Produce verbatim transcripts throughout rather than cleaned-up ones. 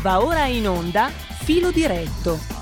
Va ora in onda Filo Diretto.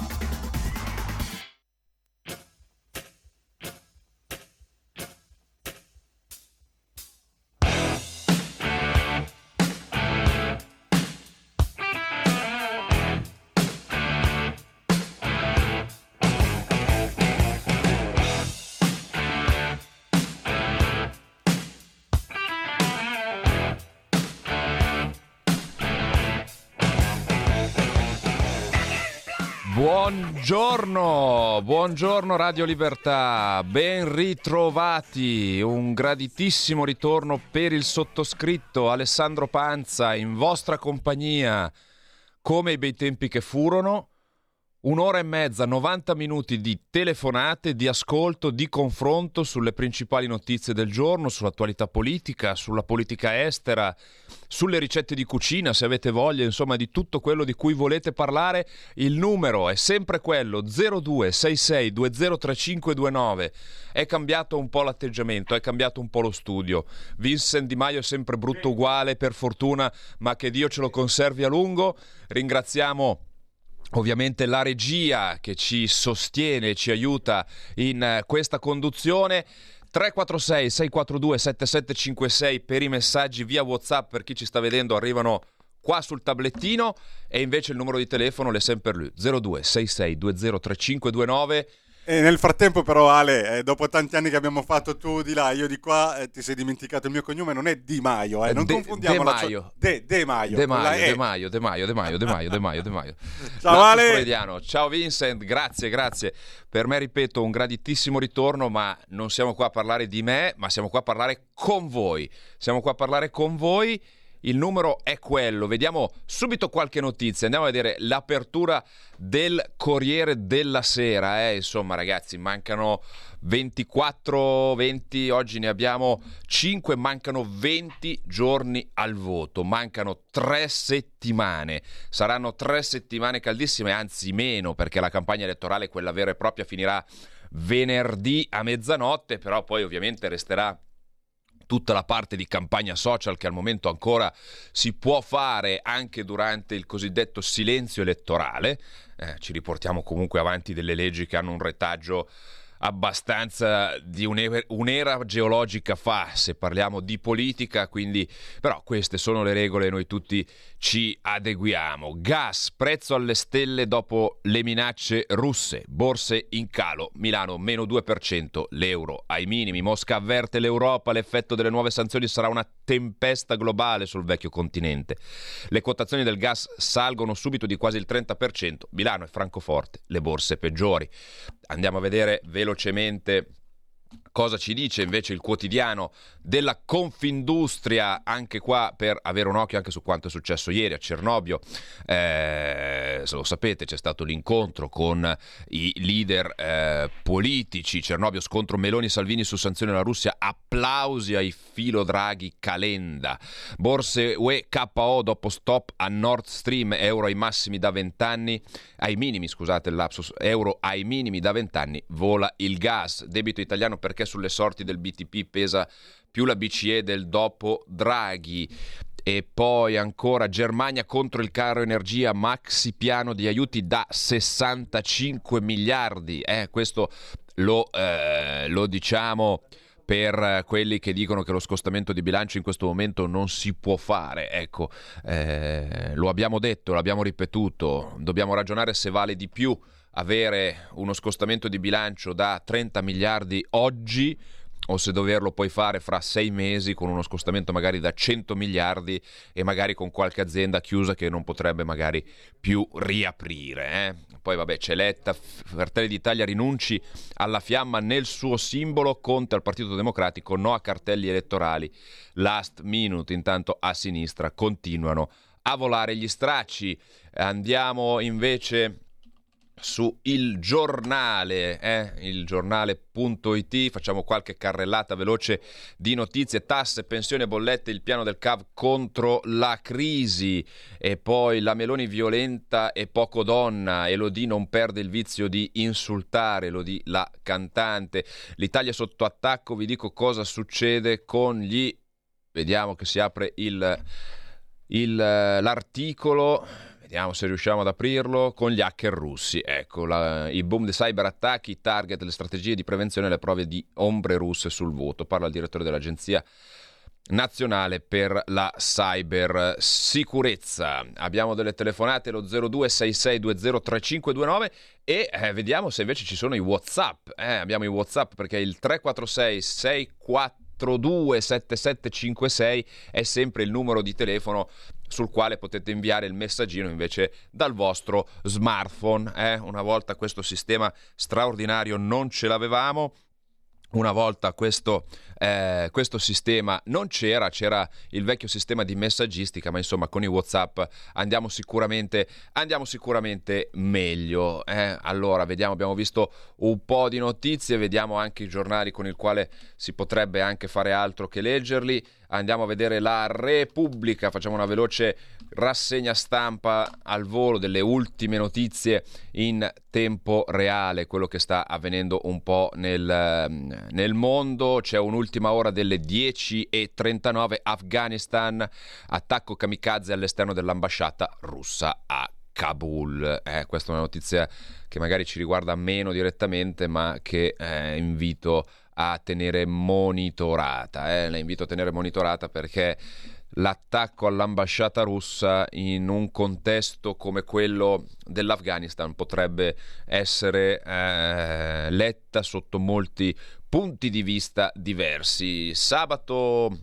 Buongiorno, buongiorno Radio Libertà, ben ritrovati, un graditissimo ritorno per il sottoscritto Alessandro Panza in vostra compagnia, come i bei tempi che furono, un'ora e mezza, novanta minuti di telefonate, di ascolto, di confronto sulle principali notizie del giorno, sull'attualità politica, sulla politica estera, sulle ricette di cucina, se avete voglia, insomma di tutto quello di cui volete parlare. Il numero è sempre quello, zero due sei sei due zero tre cinque due nove. È cambiato un po' l'atteggiamento, è cambiato un po' lo studio. Vincent De Maio è sempre brutto uguale, per fortuna, ma che Dio ce lo conservi a lungo. Ringraziamo ovviamente la regia che ci sostiene, ci aiuta in questa conduzione. Tre quattro sei sei quattro due sette sette cinque sei per i messaggi via WhatsApp, per chi ci sta vedendo arrivano qua sul tablettino, e invece il numero di telefono è sempre lui, zero due sei sei due zero tre cinque due nove. E nel frattempo però Ale, eh, dopo tanti anni che abbiamo fatto tu di là, io di qua, eh, ti sei dimenticato il mio cognome, non è Di Maio, eh, non de, confondiamo De Maio. La... De, de Maio. De Maio, De Maio, De Maio, De Maio, De Maio, De Maio, De Maio. Ciao Ale! Ciao Vincent, grazie, grazie. Per me, ripeto, un graditissimo ritorno, ma non siamo qua a parlare di me, ma siamo qua a parlare con voi. Siamo qua a parlare con voi. Il numero è quello, vediamo subito qualche notizia, andiamo a vedere l'apertura del Corriere della Sera, eh? Insomma ragazzi, mancano ventiquattro venti, oggi ne abbiamo cinque, mancano venti giorni al voto, mancano tre settimane, saranno tre settimane caldissime, anzi meno, perché la campagna elettorale, quella vera e propria, finirà venerdì a mezzanotte, però poi ovviamente resterà tutta la parte di campagna social che al momento ancora si può fare anche durante il cosiddetto silenzio elettorale. Eh, ci riportiamo comunque avanti delle leggi che hanno un retaggio abbastanza di un'era, un'era geologica fa, se parliamo di politica, quindi però queste sono le regole, noi tutti ci adeguiamo. Gas, prezzo alle stelle dopo le minacce russe, borse in calo, Milano meno due per cento, l'euro ai minimi, Mosca avverte l'Europa, l'effetto delle nuove sanzioni sarà una tempesta globale sul vecchio continente, le quotazioni del gas salgono subito di quasi il trenta per cento, Milano e Francoforte le borse peggiori. Andiamo a vedere velocemente cosa ci dice invece il quotidiano della Confindustria, anche qua per avere un occhio anche su quanto è successo ieri a Cernobbio. Eh, se lo sapete c'è stato l'incontro con i leader eh, politici, Cernobbio, scontro Meloni Salvini su sanzioni alla Russia, applausi ai filo Draghi Calenda, borse U E K O dopo stop a Nord Stream, euro ai massimi da vent'anni, ai minimi scusate il lapsus, euro ai minimi da vent'anni, vola il gas, debito italiano perché sulle sorti del B T P pesa più la B C E del dopo Draghi. E poi ancora Germania contro il caro energia, maxi piano di aiuti da sessantacinque miliardi, eh, questo lo, eh, lo diciamo per quelli che dicono che lo scostamento di bilancio in questo momento non si può fare. Ecco, eh, lo abbiamo detto, l'abbiamo ripetuto, dobbiamo ragionare se vale di più avere uno scostamento di bilancio da trenta miliardi oggi o se doverlo poi fare fra sei mesi con uno scostamento magari da cento miliardi e magari con qualche azienda chiusa che non potrebbe magari più riaprire. Eh? Poi vabbè, c'è Letta, Fratelli d'Italia rinunci alla fiamma nel suo simbolo, Conte al Partito Democratico, no a cartelli elettorali last minute, intanto a sinistra continuano a volare gli stracci. Andiamo invece su Il Giornale, eh? il giornale punto it, facciamo qualche carrellata veloce di notizie, tasse, pensioni e bollette, il piano del C A V contro la crisi, e poi la Meloni violenta e poco donna, Elodie non perde il vizio di insultare, Elodie la cantante, l'Italia sotto attacco, vi dico cosa succede con gli... vediamo che si apre il, il, l'articolo... Vediamo se riusciamo ad aprirlo con gli hacker russi. Ecco, la, i boom dei cyberattacchi, i target, le strategie di prevenzione e le prove di ombre russe sul voto. Parla il direttore dell'Agenzia Nazionale per la Cybersicurezza. Abbiamo delle telefonate, lo zero due sei sei due zero tre cinque due nove, e eh, vediamo se invece ci sono i WhatsApp. Eh, abbiamo i WhatsApp perché il tre quattro sei sei quattro due sette sette cinque sei è sempre il numero di telefono sul quale potete inviare il messaggino invece dal vostro smartphone. Eh, una volta questo sistema straordinario non ce l'avevamo. Una volta questo, eh, questo sistema non c'era, c'era il vecchio sistema di messaggistica, ma insomma con i WhatsApp andiamo sicuramente, andiamo sicuramente meglio. Eh? Allora, vediamo, abbiamo visto un po' di notizie, vediamo anche i giornali con il quale si potrebbe anche fare altro che leggerli. Andiamo a vedere La Repubblica, facciamo una veloce rassegna stampa al volo delle ultime notizie in tempo reale, quello che sta avvenendo un po' nel, nel mondo. C'è un'ultima ora delle dieci e trentanove, Afghanistan, attacco kamikaze all'esterno dell'ambasciata russa a Kabul. Eh, questa è una notizia che magari ci riguarda meno direttamente, ma che eh, invito a tenere monitorata, eh? La invito a tenere monitorata perché l'attacco all'ambasciata russa in un contesto come quello dell'Afghanistan potrebbe essere eh, letta sotto molti punti di vista diversi. Sabato,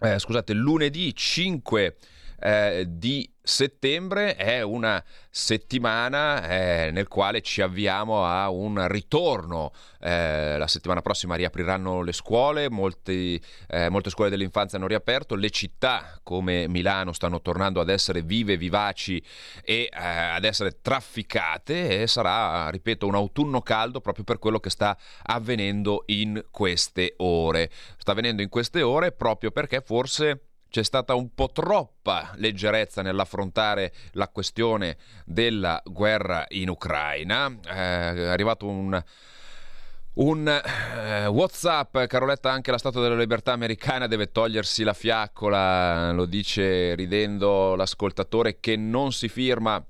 eh, scusate, lunedì cinque eh, di settembre è una settimana eh, nel quale ci avviamo a un ritorno. Eh, la settimana prossima riapriranno le scuole, molti, eh, molte scuole dell'infanzia hanno riaperto, le città come Milano stanno tornando ad essere vive, vivaci e eh, ad essere trafficate, e sarà, ripeto, un autunno caldo proprio per quello che sta avvenendo in queste ore. Sta avvenendo in queste ore proprio perché forse c'è stata un po' troppa leggerezza nell'affrontare la questione della guerra in Ucraina. Eh, è arrivato un, un eh, WhatsApp, Caroletta, anche la Statua della Libertà americana deve togliersi la fiaccola, lo dice ridendo l'ascoltatore che non si firma,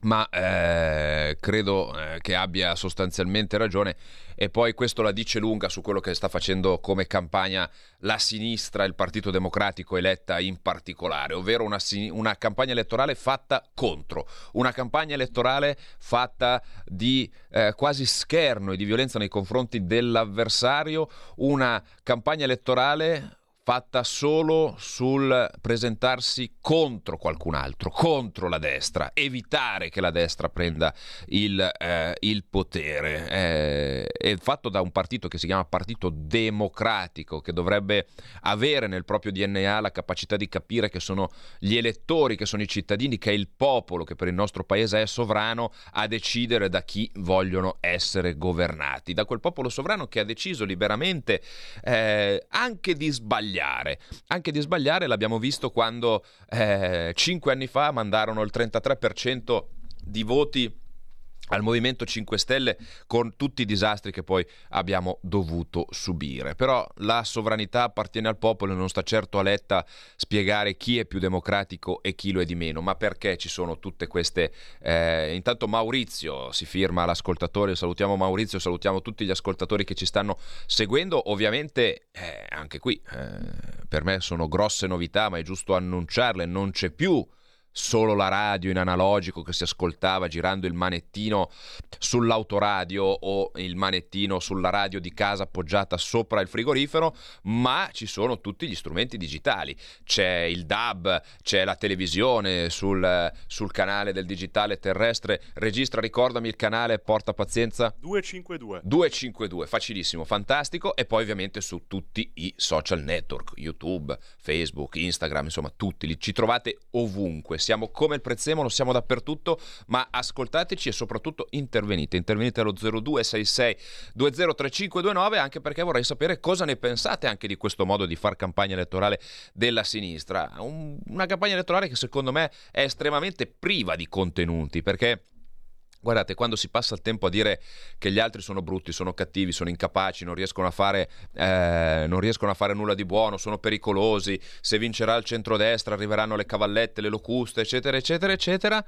ma eh, credo eh, che abbia sostanzialmente ragione. E poi questo la dice lunga su quello che sta facendo come campagna la sinistra, il Partito Democratico e Letta in particolare, ovvero una, una campagna elettorale fatta contro, una campagna elettorale fatta di eh, quasi scherno e di violenza nei confronti dell'avversario, una campagna elettorale fatta solo sul presentarsi contro qualcun altro, contro la destra, evitare che la destra prenda il, eh, il potere. Eh, è fatto da un partito che si chiama Partito Democratico, che dovrebbe avere nel proprio D N A la capacità di capire che sono gli elettori, che sono i cittadini, che è il popolo, che per il nostro paese è sovrano, a decidere da chi vogliono essere governati, da quel popolo sovrano che ha deciso liberamente eh, anche di sbagliare anche di sbagliare. L'abbiamo visto quando eh, cinque anni fa mandarono il trentatré per cento di voti al Movimento cinque Stelle, con tutti i disastri che poi abbiamo dovuto subire. Però la sovranità appartiene al popolo e non sta certo a Letta spiegare chi è più democratico e chi lo è di meno. Ma perché ci sono tutte queste eh, intanto Maurizio si firma, l'ascoltatore, salutiamo Maurizio, salutiamo tutti gli ascoltatori che ci stanno seguendo. Ovviamente eh, anche qui eh, per me sono grosse novità, ma è giusto annunciarle: non c'è più solo la radio in analogico che si ascoltava girando il manettino sull'autoradio o il manettino sulla radio di casa appoggiata sopra il frigorifero, ma ci sono tutti gli strumenti digitali. C'è il D A B, c'è la televisione sul, sul canale del digitale terrestre. Registra, ricordami il canale, porta pazienza. duecentocinquantadue, duecentocinquantadue, facilissimo, fantastico. E poi ovviamente su tutti i social network, YouTube, Facebook, Instagram, insomma tutti lì, ci trovate ovunque. Siamo come il prezzemolo, siamo dappertutto, ma ascoltateci e soprattutto intervenite. Intervenite allo zero due sei sei due zero tre cinque due nove, anche perché vorrei sapere cosa ne pensate anche di questo modo di far campagna elettorale della sinistra. Un, una campagna elettorale che secondo me è estremamente priva di contenuti, perché Guardate, quando si passa il tempo a dire che gli altri sono brutti, sono cattivi, sono incapaci, non riescono a fare eh, non riescono a fare nulla di buono, sono pericolosi, se vincerà il centrodestra arriveranno le cavallette, le locuste, eccetera, eccetera, eccetera,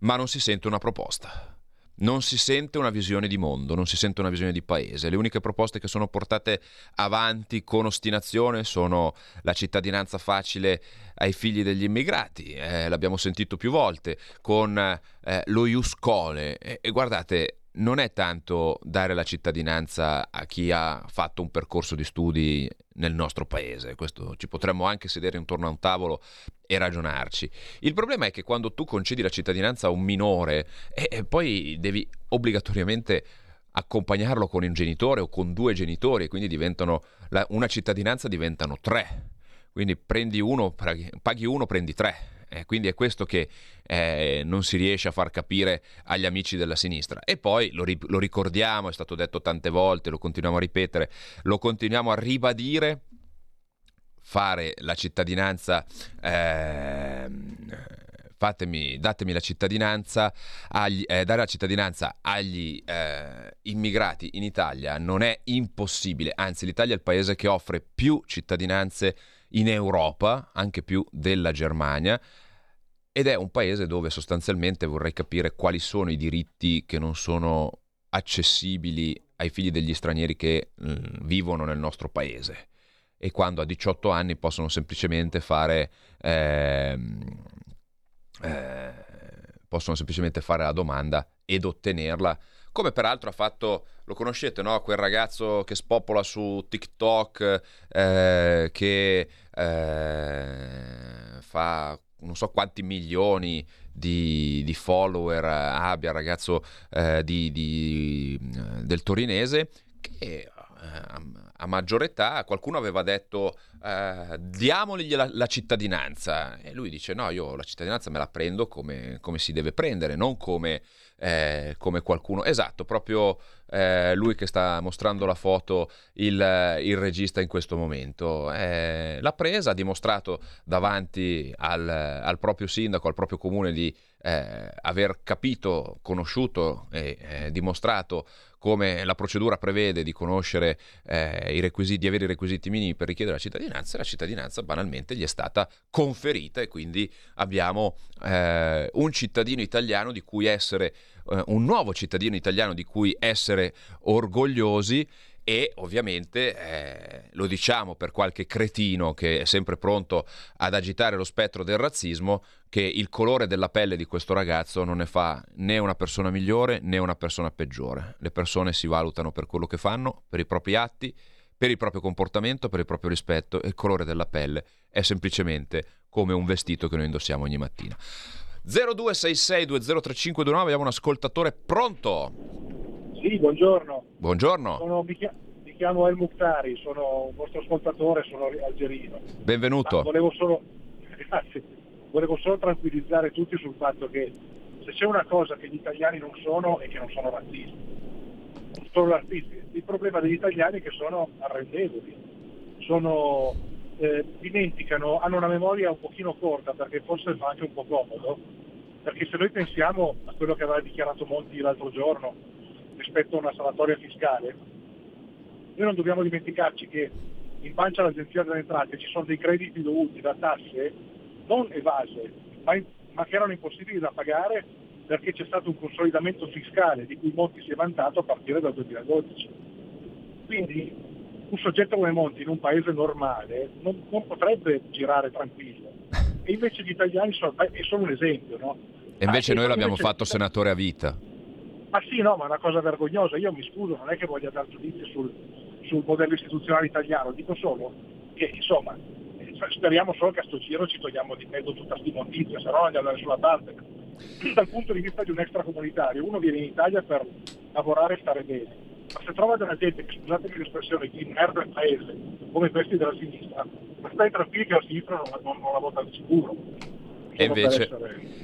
ma non si sente una proposta. Non si sente una visione di mondo, non si sente una visione di paese. Le uniche proposte che sono portate avanti con ostinazione sono la cittadinanza facile ai figli degli immigrati, eh, l'abbiamo sentito più volte, con eh, lo ius coli. E, e guardate, non è tanto dare la cittadinanza a chi ha fatto un percorso di studi nel nostro paese, questo ci potremmo anche sedere intorno a un tavolo e ragionarci. Il problema è che quando tu concedi la cittadinanza a un minore e, e poi devi obbligatoriamente accompagnarlo con un genitore o con due genitori, e quindi diventano la, una cittadinanza diventano tre, quindi prendi uno, paghi uno, prendi tre, e quindi è questo che eh, non si riesce a far capire agli amici della sinistra. E poi lo, ri- lo ricordiamo, è stato detto tante volte, lo continuiamo a ripetere, lo continuiamo a ribadire: fare la cittadinanza, eh, fatemi, datemi la cittadinanza, agli, eh, dare la cittadinanza agli eh, immigrati in Italia non è impossibile, anzi l'Italia è il paese che offre più cittadinanze in Europa, anche più della Germania, ed è un paese dove sostanzialmente vorrei capire quali sono i diritti che non sono accessibili ai figli degli stranieri che mh, vivono nel nostro paese. E quando a diciotto anni possono semplicemente fare eh, eh, possono semplicemente fare la domanda ed ottenerla, come peraltro ha fatto, lo conoscete, no? Quel ragazzo che spopola su TikTok eh, che eh, fa non so quanti milioni di, di follower abbia, ragazzo eh, di, di, del torinese che a maggior età qualcuno aveva detto eh, diamogli la, la cittadinanza, e lui dice no, io la cittadinanza me la prendo come, come si deve prendere, non come, eh, come qualcuno, esatto, proprio eh, lui che sta mostrando la foto, il, il regista in questo momento eh, l'ha presa, ha dimostrato davanti al, al proprio sindaco, al proprio comune di eh, aver capito, conosciuto e eh, dimostrato come la procedura prevede di conoscere eh, i requisiti, di avere i requisiti minimi per richiedere la cittadinanza, e la cittadinanza banalmente gli è stata conferita, e quindi abbiamo eh, un cittadino italiano di cui essere, eh, un nuovo cittadino italiano di cui essere orgogliosi. E ovviamente eh, lo diciamo per qualche cretino che è sempre pronto ad agitare lo spettro del razzismo, che il colore della pelle di questo ragazzo non ne fa né una persona migliore né una persona peggiore. Le persone si valutano per quello che fanno, per i propri atti, per il proprio comportamento, per il proprio rispetto, e il colore della pelle è semplicemente come un vestito che noi indossiamo ogni mattina. zero due sei sei due zero tre cinque due nove, abbiamo un ascoltatore, pronto? Sì, buongiorno. Buongiorno. Sono, mi, chiamo, mi chiamo El Muktari, sono un vostro ascoltatore, sono algerino. Benvenuto. Ma volevo solo, grazie, volevo solo tranquillizzare tutti sul fatto che se c'è una cosa che gli italiani non sono è che non sono razzisti, non sono razzisti. Il problema degli italiani è che sono arrendevoli, sono, eh, dimenticano, hanno una memoria un pochino corta, perché forse fa anche un po' comodo, perché se noi pensiamo a quello che aveva dichiarato Monti l'altro giorno rispetto a una sanatoria fiscale, noi non dobbiamo dimenticarci che in pancia all'Agenzia delle Entrate ci sono dei crediti dovuti da tasse non evase, ma, in, ma che erano impossibili da pagare perché c'è stato un consolidamento fiscale di cui Monti si è vantato a partire dal duemiladodici. Quindi un soggetto come Monti in un paese normale non, non potrebbe girare tranquillo, e invece gli italiani sono, è solo un esempio, no? E invece ah, noi l'abbiamo invece fatto senatore a vita. Ma sì, no, ma è una cosa vergognosa, io mi scuso, non è che voglia dar giudizio sul, sul modello istituzionale italiano, dico solo che, insomma, speriamo solo che a sto giro ci togliamo di mezzo tutta stimotizia, se no andiamo a andare sulla parte. Dal punto di vista di un extracomunitario, uno viene in Italia per lavorare e stare bene, ma se trova della gente, scusatemi l'espressione, che merda il paese, come questi della sinistra, ma stai tranquilli che la sinistra non, non, non la vota di sicuro. E invece,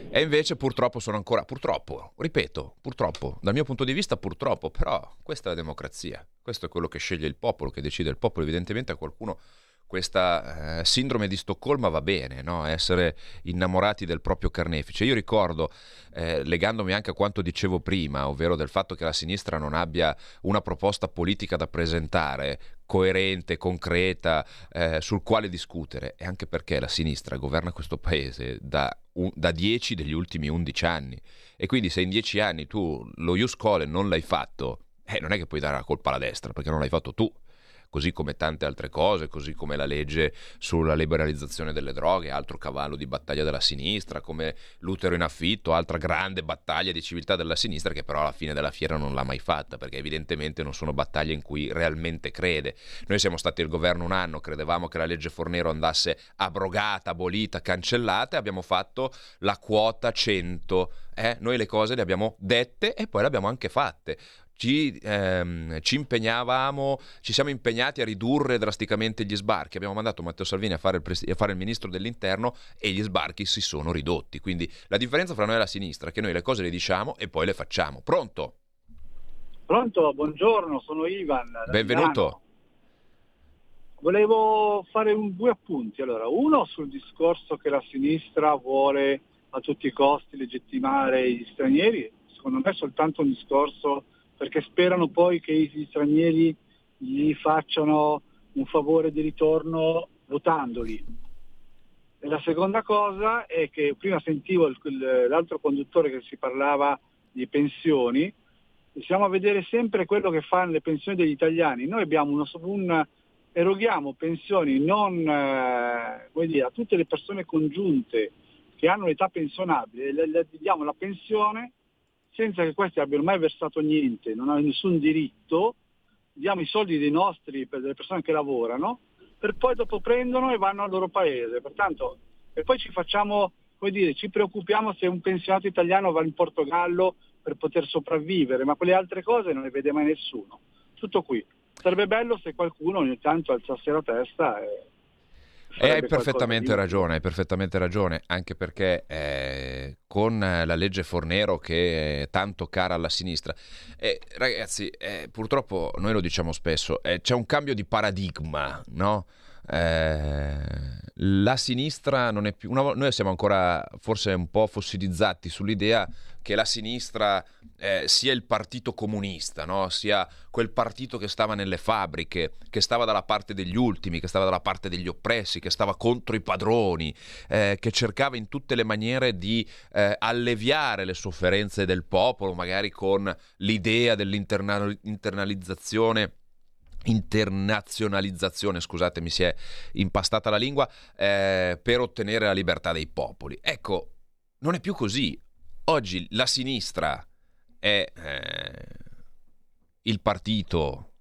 e invece purtroppo sono ancora, purtroppo, ripeto, purtroppo, dal mio punto di vista purtroppo, però questa è la democrazia, questo è quello che sceglie il popolo, che decide il popolo, evidentemente a qualcuno questa eh, sindrome di Stoccolma va bene, no? Essere innamorati del proprio carnefice. Io ricordo, eh, legandomi anche a quanto dicevo prima, ovvero del fatto che la sinistra non abbia una proposta politica da presentare coerente, concreta, eh, sul quale discutere, e anche perché la sinistra governa questo paese da, un, da dieci degli ultimi undici anni, e quindi se in dieci anni tu lo ius coli non l'hai fatto, eh, non è che puoi dare la colpa alla destra perché non l'hai fatto tu, così come tante altre cose, così come la legge sulla liberalizzazione delle droghe, altro cavallo di battaglia della sinistra, come l'utero in affitto, altra grande battaglia di civiltà della sinistra, che però alla fine della fiera non l'ha mai fatta, perché evidentemente non sono battaglie in cui realmente crede. Noi siamo stati al governo un anno, credevamo che la legge Fornero andasse abrogata, abolita, cancellata, e abbiamo fatto la quota cento. Eh, noi le cose le abbiamo dette e poi le abbiamo anche fatte. Ci, ehm, ci impegnavamo, ci siamo impegnati a ridurre drasticamente gli sbarchi, abbiamo mandato Matteo Salvini a fare, il pres- a fare il ministro dell'interno e gli sbarchi si sono ridotti. Quindi la differenza fra noi e la sinistra è che noi le cose le diciamo e poi le facciamo. Pronto? Pronto, buongiorno, sono Ivan. Benvenuto. Volevo fare un, due appunti. Allora, uno sul discorso che la sinistra vuole a tutti i costi legittimare gli stranieri, secondo me è soltanto un discorso perché sperano poi che gli stranieri gli facciano un favore di ritorno votandoli. E la seconda cosa è che prima sentivo il, l'altro conduttore che si parlava di pensioni, siamo a vedere sempre quello che fanno le pensioni degli italiani. Noi abbiamo uno, un, eroghiamo pensioni non eh, come dire, a tutte le persone congiunte che hanno l'età pensionabile, le, le diamo la pensione senza che questi abbiano mai versato niente, non hanno nessun diritto, diamo i soldi dei nostri, per delle persone che lavorano, per poi dopo prendono e vanno al loro paese. Pertanto, e poi ci facciamo, come dire, ci preoccupiamo se un pensionato italiano va in Portogallo per poter sopravvivere, ma quelle altre cose non le vede mai nessuno. Tutto qui. Sarebbe bello se qualcuno ogni tanto alzasse la testa e... E hai perfettamente ragione, hai perfettamente ragione, anche perché eh, con la legge Fornero che è tanto cara alla sinistra, eh, ragazzi, eh, purtroppo noi lo diciamo spesso, eh, c'è un cambio di paradigma, no? Eh, la sinistra non è più una, noi siamo ancora forse un po' fossilizzati sull'idea che la sinistra eh, sia il partito comunista, no? Sia quel partito che stava nelle fabbriche, che stava dalla parte degli ultimi, che stava dalla parte degli oppressi, che stava contro i padroni, eh, che cercava in tutte le maniere di eh, alleviare le sofferenze del popolo, magari con l'idea dell'internalizzazione internazionalizzazione, scusate, mi si è impastata la lingua, eh, per ottenere la libertà dei popoli. Ecco, non è più così. Oggi la sinistra è eh, il partito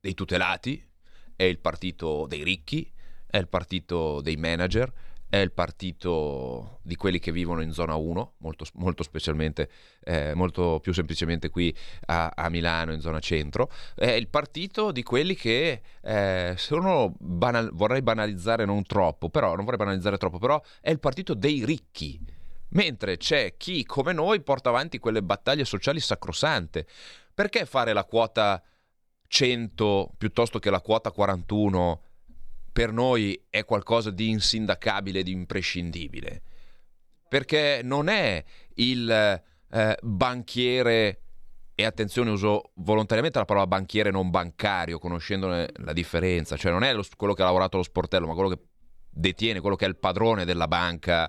dei tutelati, è il partito dei ricchi, è il partito dei manager, è il partito di quelli che vivono in zona uno, molto, molto specialmente, eh, molto più semplicemente qui a, a Milano, in zona centro, è il partito di quelli che eh, sono, banal, vorrei banalizzare non troppo, però non vorrei banalizzare troppo, però è il partito dei ricchi, mentre c'è chi come noi porta avanti quelle battaglie sociali sacrosante. Perché fare la quota cento piuttosto che la quota quarantuno? Per noi è qualcosa di insindacabile, di imprescindibile, perché non è il eh, banchiere, e attenzione, uso volontariamente la parola banchiere, non bancario, conoscendone la differenza, cioè non è lo, quello che ha lavorato allo sportello, ma quello che detiene, quello che è il padrone della banca,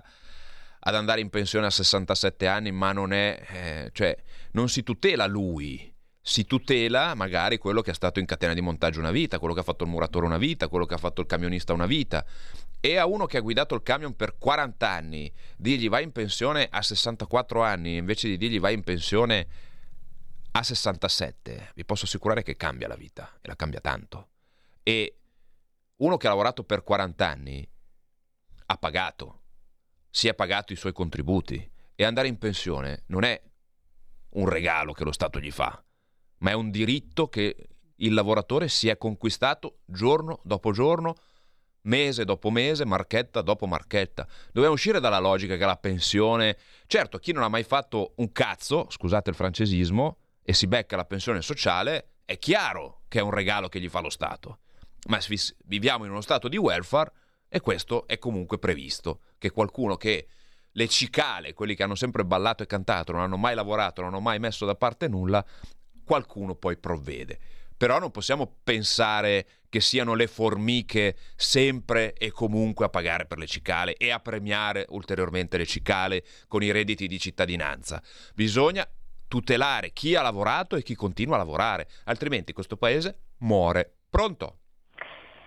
ad andare in pensione a sessantasette anni, ma non è eh, cioè non si tutela lui. Si tutela magari quello che è stato in catena di montaggio una vita, quello che ha fatto il muratore una vita, quello che ha fatto il camionista una vita, e a uno che ha guidato il camion per quaranta anni dirgli vai in pensione a sessantaquattro anni invece di dirgli vai in pensione a sessantasette, vi posso assicurare che cambia la vita, e la cambia tanto. E uno che ha lavorato per quaranta anni ha pagato, si è pagato i suoi contributi, e andare in pensione non è un regalo che lo Stato gli fa, ma è un diritto che il lavoratore si è conquistato giorno dopo giorno, mese dopo mese, marchetta dopo marchetta. Dobbiamo uscire dalla logica che la pensione... Certo, chi non ha mai fatto un cazzo, scusate il francesismo, e si becca la pensione sociale, è chiaro che è un regalo che gli fa lo Stato. ma viviamo in uno stato di welfare e questo è comunque previsto, che qualcuno che le cicale, quelli che hanno sempre ballato e cantato, non hanno mai lavorato, non hanno mai messo da parte nulla, qualcuno poi provvede. Però non possiamo pensare che siano le formiche sempre e comunque a pagare per le cicale e a premiare ulteriormente le cicale con i redditi di cittadinanza. Bisogna tutelare chi ha lavorato e chi continua a lavorare, altrimenti questo paese muore. Pronto?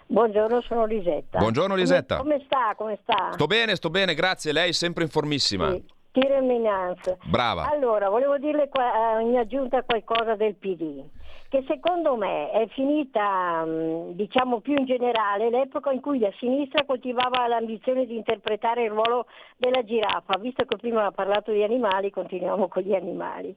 Buongiorno, sono Lisetta. Buongiorno Lisetta. Come, come sta? Come sta? Sto bene, sto bene, grazie. Lei è sempre informissima. Sì, tiro in menanza. Brava. Allora, volevo dirle qua, in aggiunta qualcosa del P D, che secondo me è finita, diciamo più in generale, l'epoca in cui la sinistra coltivava l'ambizione di interpretare il ruolo della giraffa. Visto che prima ha parlato di animali, continuiamo con gli animali.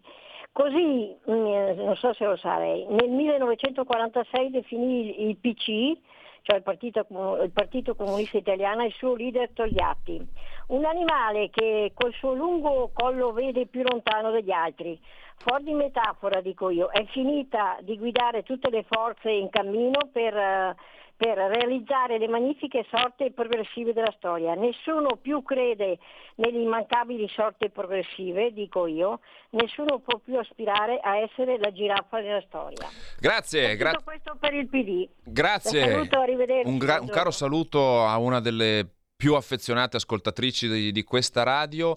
Così, non so se lo sa lei, nel millenovecentoquarantasei definì il P C, cioè il Partito, il Partito Comunista Italiano, il suo leader Togliatti, un animale che col suo lungo collo vede più lontano degli altri. Fuori di metafora, dico io, è finita di guidare tutte le forze in cammino per, per realizzare le magnifiche sorte progressive della storia. Nessuno più crede nelle immancabili sorte progressive, dico io, nessuno può più aspirare a essere la giraffa della storia. Grazie, grazie. Tutto questo per il P D. Grazie. Un saluto, arrivederci. Un, gra- un caro saluto a una delle più affezionate ascoltatrici di, di questa radio.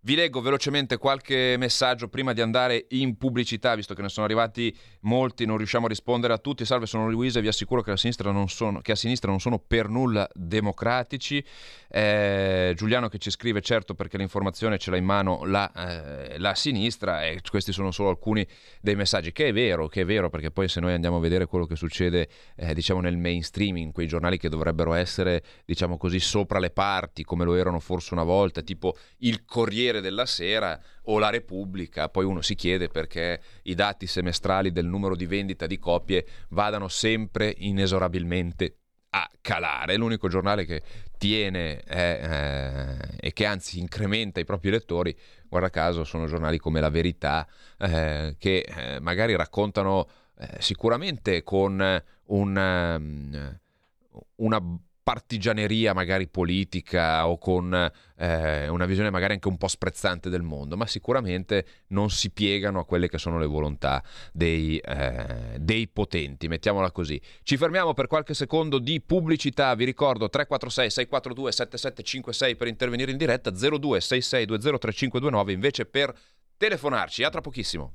Vi leggo velocemente qualche messaggio prima di andare in pubblicità, visto che ne sono arrivati molti, non riusciamo a rispondere a tutti. Salve, sono Luisa e vi assicuro che, la sinistra non sono, che a sinistra non sono per nulla democratici. Eh, Giuliano che ci scrive, certo, perché l'informazione ce l'ha in mano la, eh, la sinistra, e questi sono solo alcuni dei messaggi, che è vero, che è vero, perché poi se noi andiamo a vedere quello che succede eh, diciamo nel mainstream, in quei giornali che dovrebbero essere, diciamo così, sopra le parti, come lo erano forse una volta, tipo il Corriere della Sera o La Repubblica, poi uno si chiede perché i dati semestrali del numero di vendita di copie vadano sempre inesorabilmente a calare. L'unico giornale che tiene eh, eh, e che anzi incrementa i propri lettori, guarda caso, sono giornali come La Verità, eh, che eh, magari raccontano eh, sicuramente con un, una partigianeria magari politica o con eh, una visione magari anche un po' sprezzante del mondo, ma sicuramente non si piegano a quelle che sono le volontà dei, eh, dei potenti, mettiamola così. Ci fermiamo per qualche secondo di pubblicità, vi ricordo tre quattro sei sei quattro due sette sette cinque sei per intervenire in diretta, zero due sei sei due zero tre cinque due nove invece per telefonarci. A tra pochissimo.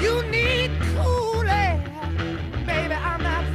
You need cool air, baby, I'm not down.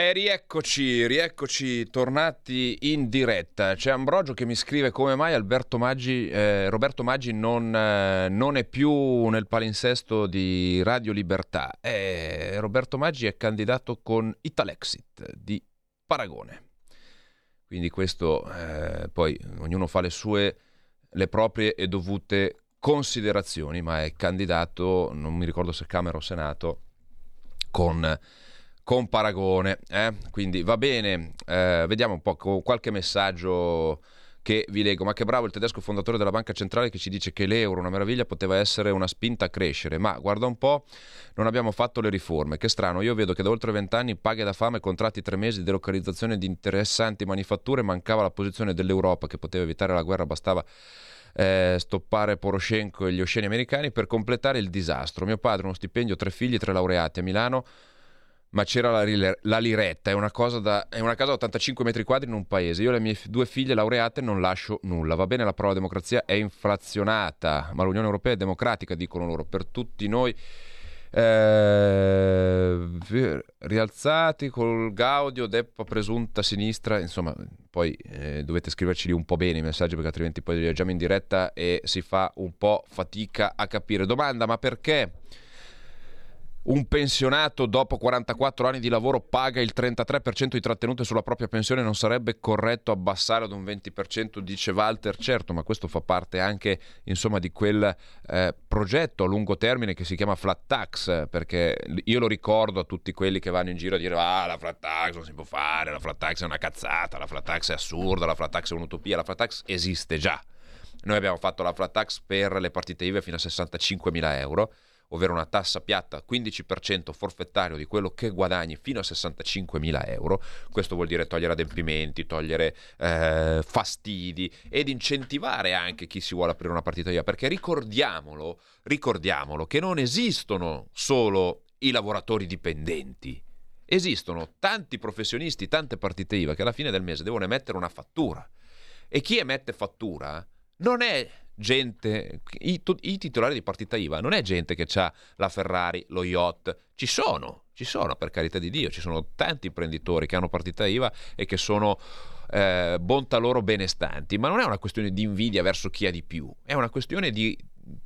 Eh, rieccoci, rieccoci, tornati in diretta. C'è Ambrogio che mi scrive come mai Alberto Maggi, eh, Roberto Maggi non, eh, non è più nel palinsesto di Radio Libertà. Eh, Roberto Maggi è candidato con Italexit di Paragone. Quindi questo, eh, poi ognuno fa le sue, le proprie e dovute considerazioni, ma è candidato, non mi ricordo se Camera o Senato, con... con Paragone, eh? Quindi va bene, eh, vediamo un po' co- qualche messaggio che vi leggo. Ma che bravo il tedesco fondatore della Banca Centrale che ci dice che l'euro, una meraviglia, poteva essere una spinta a crescere, ma guarda un po', non abbiamo fatto le riforme, che strano. Io vedo che da oltre vent'anni paghe da fame, contratti tre mesi, delocalizzazione di interessanti manifatture, mancava la posizione dell'Europa che poteva evitare la guerra, bastava Eh, stoppare Poroshenko e gli osceni americani per completare il disastro. Mio padre, uno stipendio, tre figli, tre laureati a Milano, ma c'era la, la liretta, è una cosa da è una casa da ottantacinque metri quadri in un paese. Io e le mie due figlie laureate non lascio nulla. Va bene, la parola democrazia è inflazionata, ma l'Unione Europea è democratica, dicono loro. Per tutti noi eh, rialzati col Gaudio, Deppa presunta sinistra, insomma, poi eh, dovete scriverci lì un po' bene i messaggi, perché altrimenti poi li leggiamo in diretta e si fa un po' fatica a capire. Domanda: ma perché un pensionato dopo quarantaquattro anni di lavoro paga il trentatré per cento di trattenute sulla propria pensione? Non sarebbe corretto abbassare ad un venti per cento, dice Walter. Certo, ma questo fa parte anche, insomma, di quel eh, progetto a lungo termine che si chiama flat tax, perché io lo ricordo a tutti quelli che vanno in giro a dire ah, la flat tax non si può fare, la flat tax è una cazzata, la flat tax è assurda, la flat tax è un'utopia. La flat tax esiste già. Noi abbiamo fatto la flat tax per le partite I V A fino a sessantacinquemila euro, ovvero una tassa piatta quindici per cento forfettario di quello che guadagni fino a sessantacinquemila euro. Questo vuol dire togliere adempimenti, togliere eh, fastidi ed incentivare anche chi si vuole aprire una partita I V A, perché ricordiamolo, ricordiamolo che non esistono solo i lavoratori dipendenti, esistono tanti professionisti, tante partite I V A che alla fine del mese devono emettere una fattura, e chi emette fattura non è gente, i, i titolari di partita I V A non è gente che ha la Ferrari, lo yacht. Ci sono, ci sono, per carità di Dio, ci sono tanti imprenditori che hanno partita I V A e che sono eh, bontà loro benestanti, ma non è una questione di invidia verso chi ha di più, è una questione di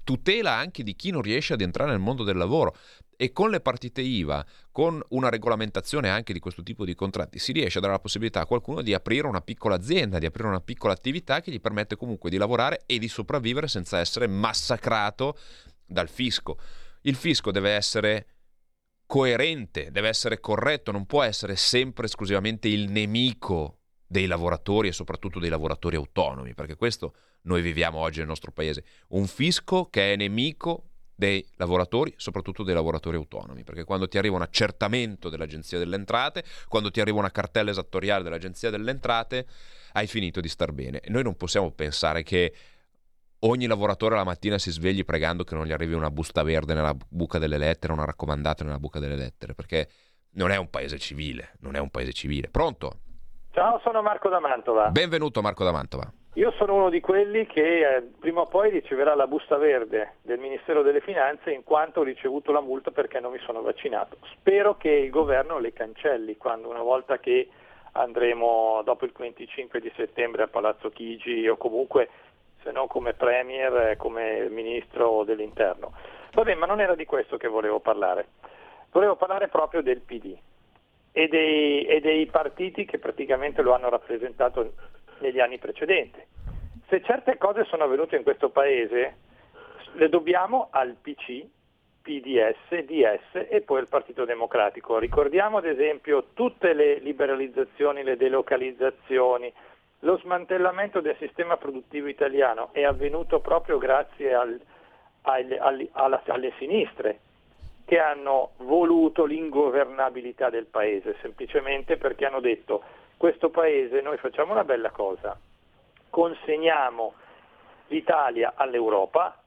tutela anche di chi non riesce ad entrare nel mondo del lavoro. E con le partite I V A, con una regolamentazione anche di questo tipo di contratti, si riesce a dare la possibilità a qualcuno di aprire una piccola azienda, di aprire una piccola attività che gli permette comunque di lavorare e di sopravvivere senza essere massacrato dal fisco. Il fisco deve essere coerente, deve essere corretto, non può essere sempre esclusivamente il nemico dei lavoratori e soprattutto dei lavoratori autonomi, perché questo noi viviamo oggi nel nostro paese, un fisco che è nemico dei lavoratori, soprattutto dei lavoratori autonomi, perché quando ti arriva un accertamento dell'Agenzia delle Entrate, quando ti arriva una cartella esattoriale dell'Agenzia delle Entrate, hai finito di star bene. E noi non possiamo pensare che ogni lavoratore la mattina si svegli pregando che non gli arrivi una busta verde nella buca delle lettere, una raccomandata nella buca delle lettere, perché non è un paese civile, non è un paese civile. Pronto? Ciao, sono Marco da Mantova. Benvenuto Marco da Mantova. Io sono uno di quelli che eh, prima o poi riceverà la busta verde del Ministero delle Finanze, in quanto ho ricevuto la multa perché non mi sono vaccinato. Spero che il governo le cancelli quando, una volta che andremo dopo il venticinque di settembre a Palazzo Chigi, o comunque, se no come Premier, come Ministro dell'Interno. Vabbè, ma non era di questo che volevo parlare. Volevo parlare proprio del P D e dei, e dei partiti che praticamente lo hanno rappresentato negli anni precedenti. Se certe cose sono avvenute in questo paese, le dobbiamo al P C, P D S, D S e poi al Partito Democratico. Ricordiamo ad esempio tutte le liberalizzazioni, le delocalizzazioni, lo smantellamento del sistema produttivo italiano è avvenuto proprio grazie al, al, al, alla, alle sinistre che hanno voluto l'ingovernabilità del paese, semplicemente perché hanno detto: questo paese, noi facciamo una bella cosa, consegniamo l'Italia all'Europa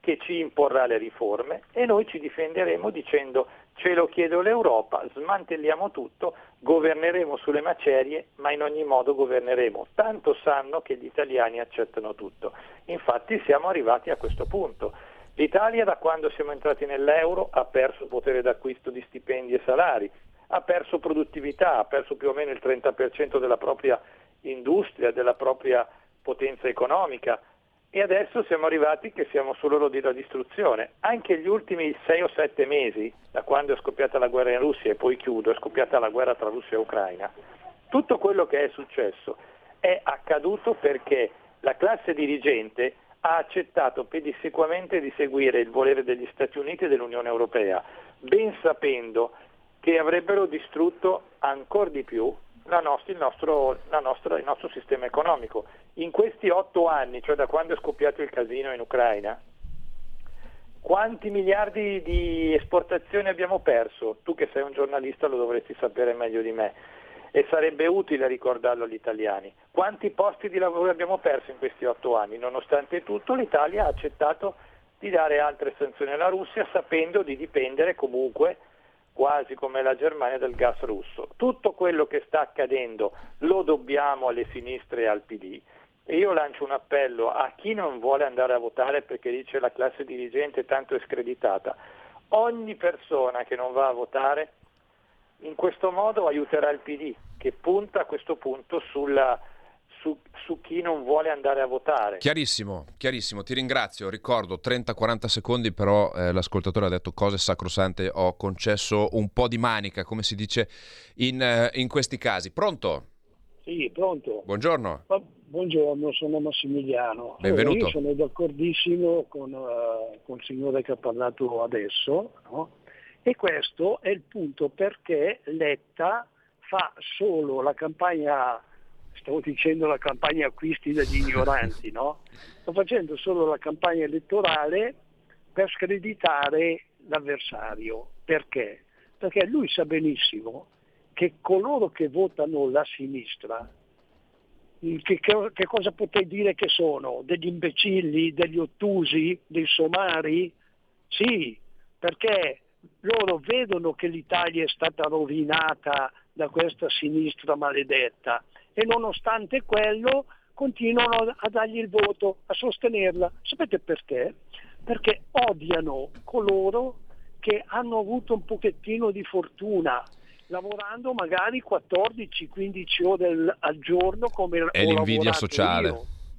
che ci imporrà le riforme e noi ci difenderemo dicendo ce lo chiedo l'Europa, smantelliamo tutto, governeremo sulle macerie, ma in ogni modo governeremo, tanto sanno che gli italiani accettano tutto. Infatti siamo arrivati a questo punto. L'Italia, da quando siamo entrati nell'euro, ha perso potere d'acquisto di stipendi e salari, ha perso produttività, ha perso più o meno il trenta per cento della propria industria, della propria potenza economica, e adesso siamo arrivati che siamo sull'orlo della distruzione. Anche gli ultimi sei o sette mesi, da quando è scoppiata la guerra in Russia e poi chiudo, è scoppiata la guerra tra Russia e Ucraina, tutto quello che è successo è accaduto perché la classe dirigente ha accettato pedissequamente di seguire il volere degli Stati Uniti e dell'Unione Europea, ben sapendo che avrebbero distrutto ancora di più la nostra, il, nostro, la nostra, il nostro sistema economico. In questi otto anni, cioè da quando è scoppiato il casino in Ucraina, quanti miliardi di esportazioni abbiamo perso? Tu che sei un giornalista lo dovresti sapere meglio di me, e sarebbe utile ricordarlo agli italiani. Quanti posti di lavoro abbiamo perso in questi otto anni? Nonostante tutto l'Italia ha accettato di dare altre sanzioni alla Russia, sapendo di dipendere comunque, quasi come la Germania, dal gas russo. Tutto quello che sta accadendo lo dobbiamo alle sinistre e al P D, e io lancio un appello a chi non vuole andare a votare perché dice la classe dirigente tanto è screditata. Ogni persona che non va a votare in questo modo aiuterà il P D, che punta a questo punto sulla Su, su chi non vuole andare a votare. Chiarissimo, chiarissimo, ti ringrazio. Ricordo trenta quaranta secondi, però eh, l'ascoltatore ha detto cose sacrosante, ho concesso un po' di manica, come si dice in, eh, in questi casi. Pronto? Sì, pronto. Buongiorno. Buongiorno, sono Massimiliano. Benvenuto. Io sono d'accordissimo con, uh, con il signore che ha parlato adesso, no? E questo è il punto perché Letta fa solo la campagna. Stavo dicendo la campagna acquisti degli ignoranti, no? Sto facendo solo la campagna elettorale per screditare l'avversario. Perché? Perché lui sa benissimo che coloro che votano la sinistra, che, che, che cosa potrei dire che sono? Degli imbecilli, degli ottusi, dei somari? Sì, perché loro vedono che l'Italia è stata rovinata da questa sinistra maledetta, e nonostante quello continuano a dargli il voto, a sostenerla. Sapete perché? Perché odiano coloro che hanno avuto un pochettino di fortuna, lavorando magari quattordici quindici ore al giorno come ho lavorato io. È l'invidia sociale.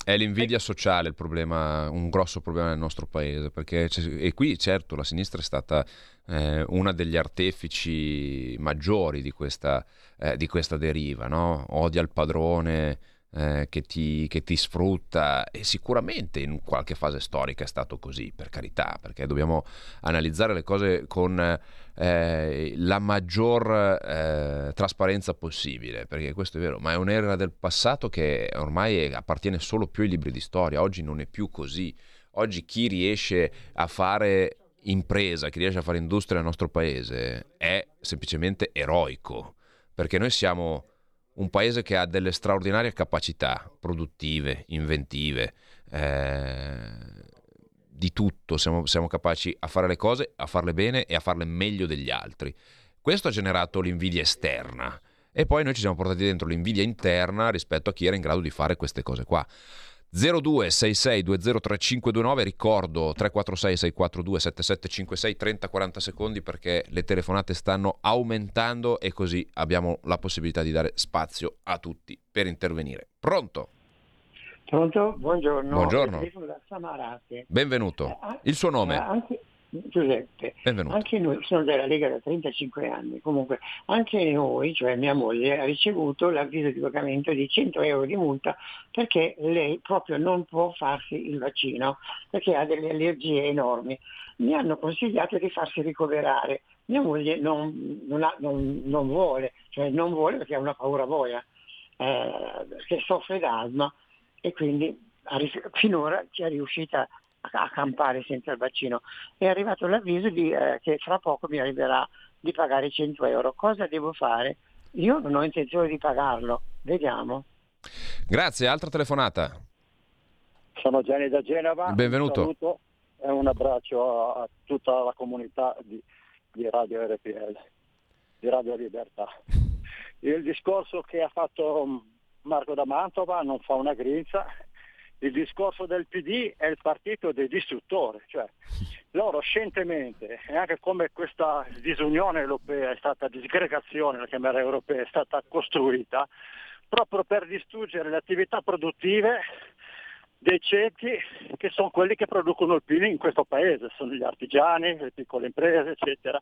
È l'invidia sociale il problema, un grosso problema nel nostro paese, perché e qui certo la sinistra è stata eh, una degli artefici maggiori di questa, eh, di questa deriva, no? Odia il padrone eh, che, ti, che ti sfrutta, e sicuramente in qualche fase storica è stato così, per carità, perché dobbiamo analizzare le cose con eh, la maggior eh, trasparenza possibile, perché questo è vero, ma è un'era del passato che ormai appartiene solo più ai libri di storia. Oggi non è più così. Oggi chi riesce a fare impresa, chi riesce a fare industria nel nostro paese è semplicemente eroico, perché noi siamo un paese che ha delle straordinarie capacità produttive, inventive, eh... di tutto, siamo, siamo capaci a fare le cose, a farle bene e a farle meglio degli altri. Questo ha generato l'invidia esterna, e poi noi ci siamo portati dentro l'invidia interna rispetto a chi era in grado di fare queste cose qua. zero due sei sei due zero tre cinque due nove, ricordo tre quattro sei sei quattro due sette sette cinque sei, trenta quaranta secondi perché le telefonate stanno aumentando e così abbiamo la possibilità di dare spazio a tutti per intervenire. Pronto? Pronto? Buongiorno. Buongiorno. Benvenuto. Il suo nome? Anche, Giuseppe. Benvenuto. Anche noi, sono della Lega da trentacinque anni, comunque anche noi, cioè mia moglie, ha ricevuto l'avviso di pagamento di cento euro di multa perché lei proprio non può farsi il vaccino, perché ha delle allergie enormi. Mi hanno consigliato di farsi ricoverare. Mia moglie non, non, ha, non, non vuole, cioè non vuole perché ha una paura boia, eh, perché soffre d'asma. E quindi finora ci è riuscita a campare senza il vaccino. È arrivato l'avviso di, eh, che fra poco mi arriverà di pagare cento euro. Cosa devo fare? Io non ho intenzione di pagarlo. Vediamo. Grazie. Altra telefonata. Sono Gianni da Genova. Benvenuto. Un saluto e un abbraccio a tutta la comunità di, di Radio R P L, di Radio Libertà. Il discorso che ha fatto Marco da Mantova non fa una grinza, Il discorso del P D è il partito dei distruttori, cioè loro scientemente, e anche come questa disunione europea è stata, disgregazione la chiamerei europea, è stata costruita proprio per distruggere le attività produttive dei ceti che sono quelli che producono il P I L in questo paese, sono gli artigiani, le piccole imprese, eccetera.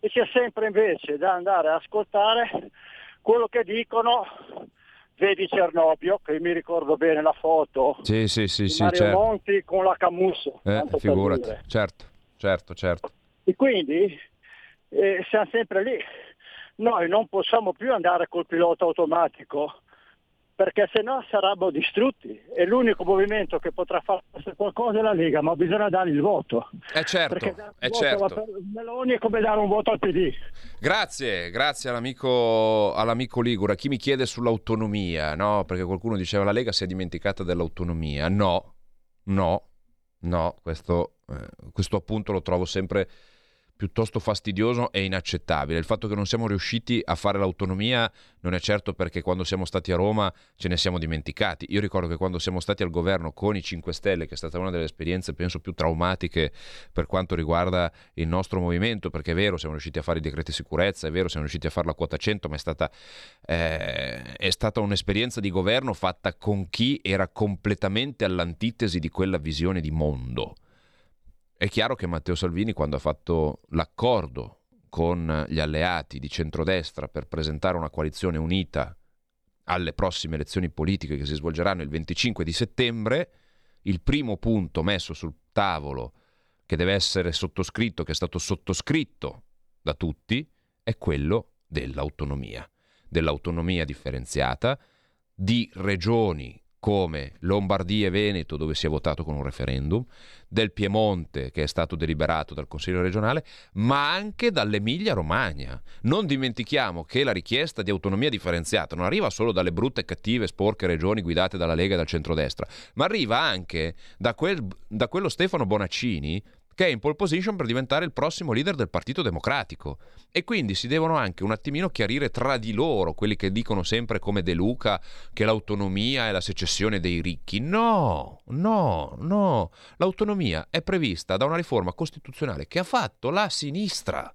E c'è sempre invece da andare a ascoltare quello che dicono, vedi Cernobbio, che mi ricordo bene la foto, sì, sì, sì, di Mario, sì, certo. Monti con la Camusso. Eh, figurati, certo, certo, certo. E quindi eh, siamo sempre lì. Noi non possiamo più andare col pilota automatico, perché sennò saranno distrutti, e l'unico movimento che potrà fare qualcosa è la Lega, ma bisogna dare il voto. È certo, perché dare è voto certo. Meloni è come dare un voto al P D. Grazie, grazie all'amico, all'amico Ligure. A chi mi chiede sull'autonomia, no? Perché qualcuno diceva la Lega si è dimenticata dell'autonomia. No, no, no, questo, eh, questo appunto lo trovo sempre piuttosto fastidioso e inaccettabile. Il fatto che non siamo riusciti a fare l'autonomia non è certo perché quando siamo stati a Roma ce ne siamo dimenticati. Io ricordo che quando siamo stati al governo con i cinque Stelle, che è stata una delle esperienze penso più traumatiche per quanto riguarda il nostro movimento, perché è vero siamo riusciti a fare i decreti sicurezza, è vero siamo riusciti a fare la quota cento, ma è stata, eh, è stata un'esperienza di governo fatta con chi era completamente all'antitesi di quella visione di mondo. È chiaro che Matteo Salvini, quando ha fatto l'accordo con gli alleati di centrodestra per presentare una coalizione unita alle prossime elezioni politiche che si svolgeranno il venticinque di settembre, il primo punto messo sul tavolo che deve essere sottoscritto, che è stato sottoscritto da tutti, è quello dell'autonomia, dell'autonomia differenziata di regioni come Lombardia e Veneto, dove si è votato con un referendum, del Piemonte, che è stato deliberato dal Consiglio regionale, ma anche dall'Emilia-Romagna. Non dimentichiamo che la richiesta di autonomia differenziata non arriva solo dalle brutte, cattive, sporche regioni guidate dalla Lega e dal centrodestra, ma arriva anche da, quel, da quello Stefano Bonaccini, che è in pole position per diventare il prossimo leader del Partito Democratico. E quindi si devono anche un attimino chiarire tra di loro quelli che dicono sempre, come De Luca, che l'autonomia è la secessione dei ricchi. No, no, no. L'autonomia è prevista da una riforma costituzionale che ha fatto la sinistra.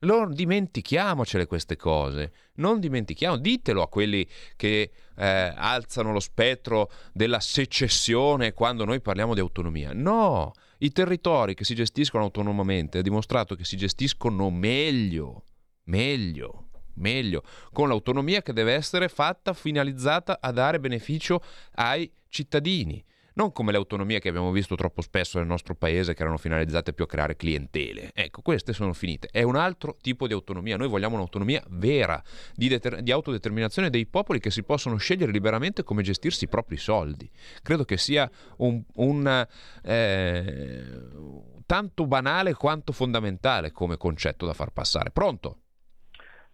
Non dimentichiamocele queste cose, non dimentichiamo, ditelo a quelli che eh, alzano lo spettro della secessione quando noi parliamo di autonomia. No, i territori che si gestiscono autonomamente ha dimostrato che si gestiscono meglio, meglio, meglio, con l'autonomia che deve essere fatta, finalizzata a dare beneficio ai cittadini, non come le autonomie che abbiamo visto troppo spesso nel nostro paese, che erano finalizzate più a creare clientele. Ecco, queste sono finite. È un altro tipo di autonomia. Noi vogliamo un'autonomia vera, di, deter- di autodeterminazione dei popoli, che si possono scegliere liberamente come gestirsi i propri soldi. Credo che sia un, un eh, tanto banale quanto fondamentale come concetto da far passare. Pronto?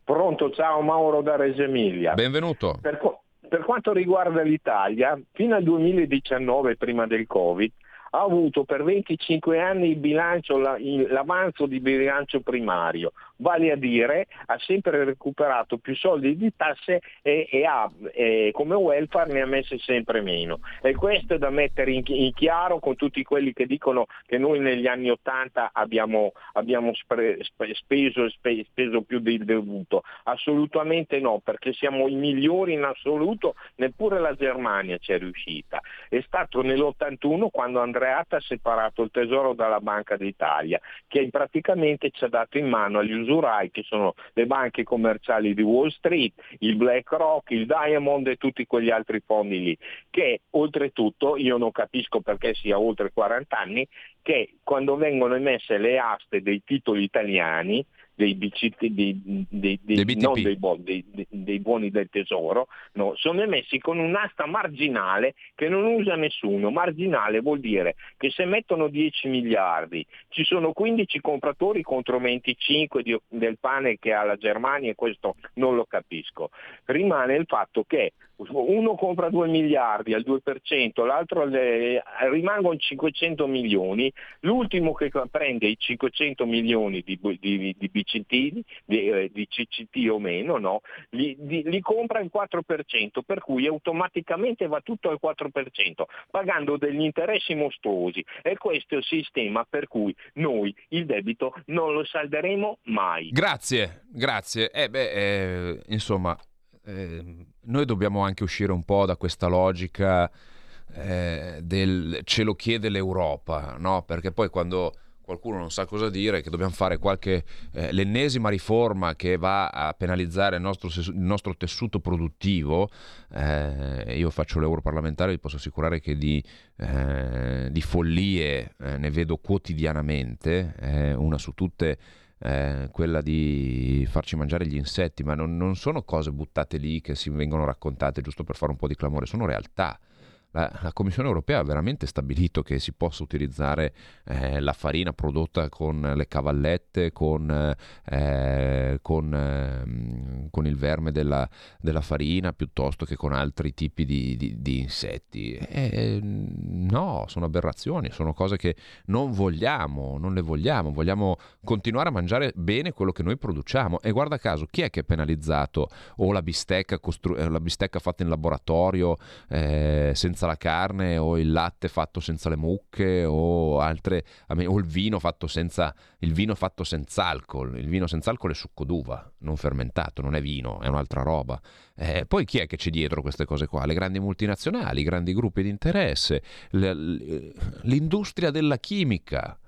Pronto, ciao, Mauro da Reggio Emilia. Benvenuto. Per co- Per quanto riguarda l'Italia, fino al duemiladiciannove, prima del Covid, ha avuto per venticinque anni il bilancio, l'avanzo di bilancio primario, vale a dire ha sempre recuperato più soldi di tasse e, e, ha, e come welfare ne ha messi sempre meno. E questo è da mettere in, in chiaro con tutti quelli che dicono che noi negli anni ottanta abbiamo, abbiamo spre, spe, speso, spe, speso più del dovuto. Assolutamente no, perché siamo i migliori in assoluto, neppure la Germania ci è riuscita. È stato nell'ottantuno quando Andreatta ha separato il tesoro dalla Banca d'Italia, che praticamente ci ha dato in mano agli usurai, che sono le banche commerciali di Wall Street, il BlackRock, il Diamond e tutti quegli altri fondi lì, che oltretutto io non capisco perché sia oltre quaranta anni che quando vengono emesse le aste dei titoli italiani, dei B C T, dei, dei, dei, dei, non dei, bo- dei, dei, dei buoni del tesoro, no, sono emessi con un'asta marginale che non usa nessuno. Marginale vuol dire che se mettono dieci miliardi ci sono quindici compratori contro venticinque di, del pane che ha la Germania, e questo non lo capisco. Rimane il fatto che uno compra due miliardi al due per cento, l'altro le, rimangono cinquecento milioni, l'ultimo che prende i cinquecento milioni di, di, di B C T di C C T, di C C T o meno, no? li, di, li compra il quattro per cento, per cui automaticamente va tutto al quattro per cento, pagando degli interessi mostruosi. E questo è il sistema per cui noi il debito non lo salderemo mai. Grazie, grazie. Eh beh, eh, insomma, eh, noi dobbiamo anche uscire un po' da questa logica eh, del ce lo chiede l'Europa, no? Perché poi quando qualcuno non sa cosa dire, che dobbiamo fare qualche eh, l'ennesima riforma che va a penalizzare il nostro, il nostro tessuto produttivo, eh, io faccio l'europarlamentare, vi posso assicurare che di, eh, di follie eh, ne vedo quotidianamente, eh, una su tutte eh, quella di farci mangiare gli insetti, ma non, non sono cose buttate lì che si vengono raccontate giusto per fare un po' di clamore, sono realtà. La, la Commissione Europea ha veramente stabilito che si possa utilizzare eh, la farina prodotta con le cavallette, con, eh, con, eh, con il verme della, della farina, piuttosto che con altri tipi di, di, di insetti. Eh, no, sono aberrazioni, sono cose che non vogliamo, non le vogliamo, vogliamo continuare a mangiare bene quello che noi produciamo. E guarda caso, chi è che è penalizzato? O la bistecca, costru- la bistecca fatta in laboratorio, eh, senza la carne, o il latte fatto senza le mucche, o altre, o il vino fatto senza il vino fatto senza alcol. Il vino senza alcol è succo d'uva, non fermentato, non è vino, è un'altra roba. Eh, poi chi è che c'è dietro queste cose qua? Le grandi multinazionali, i grandi gruppi di interesse, l'industria della chimica.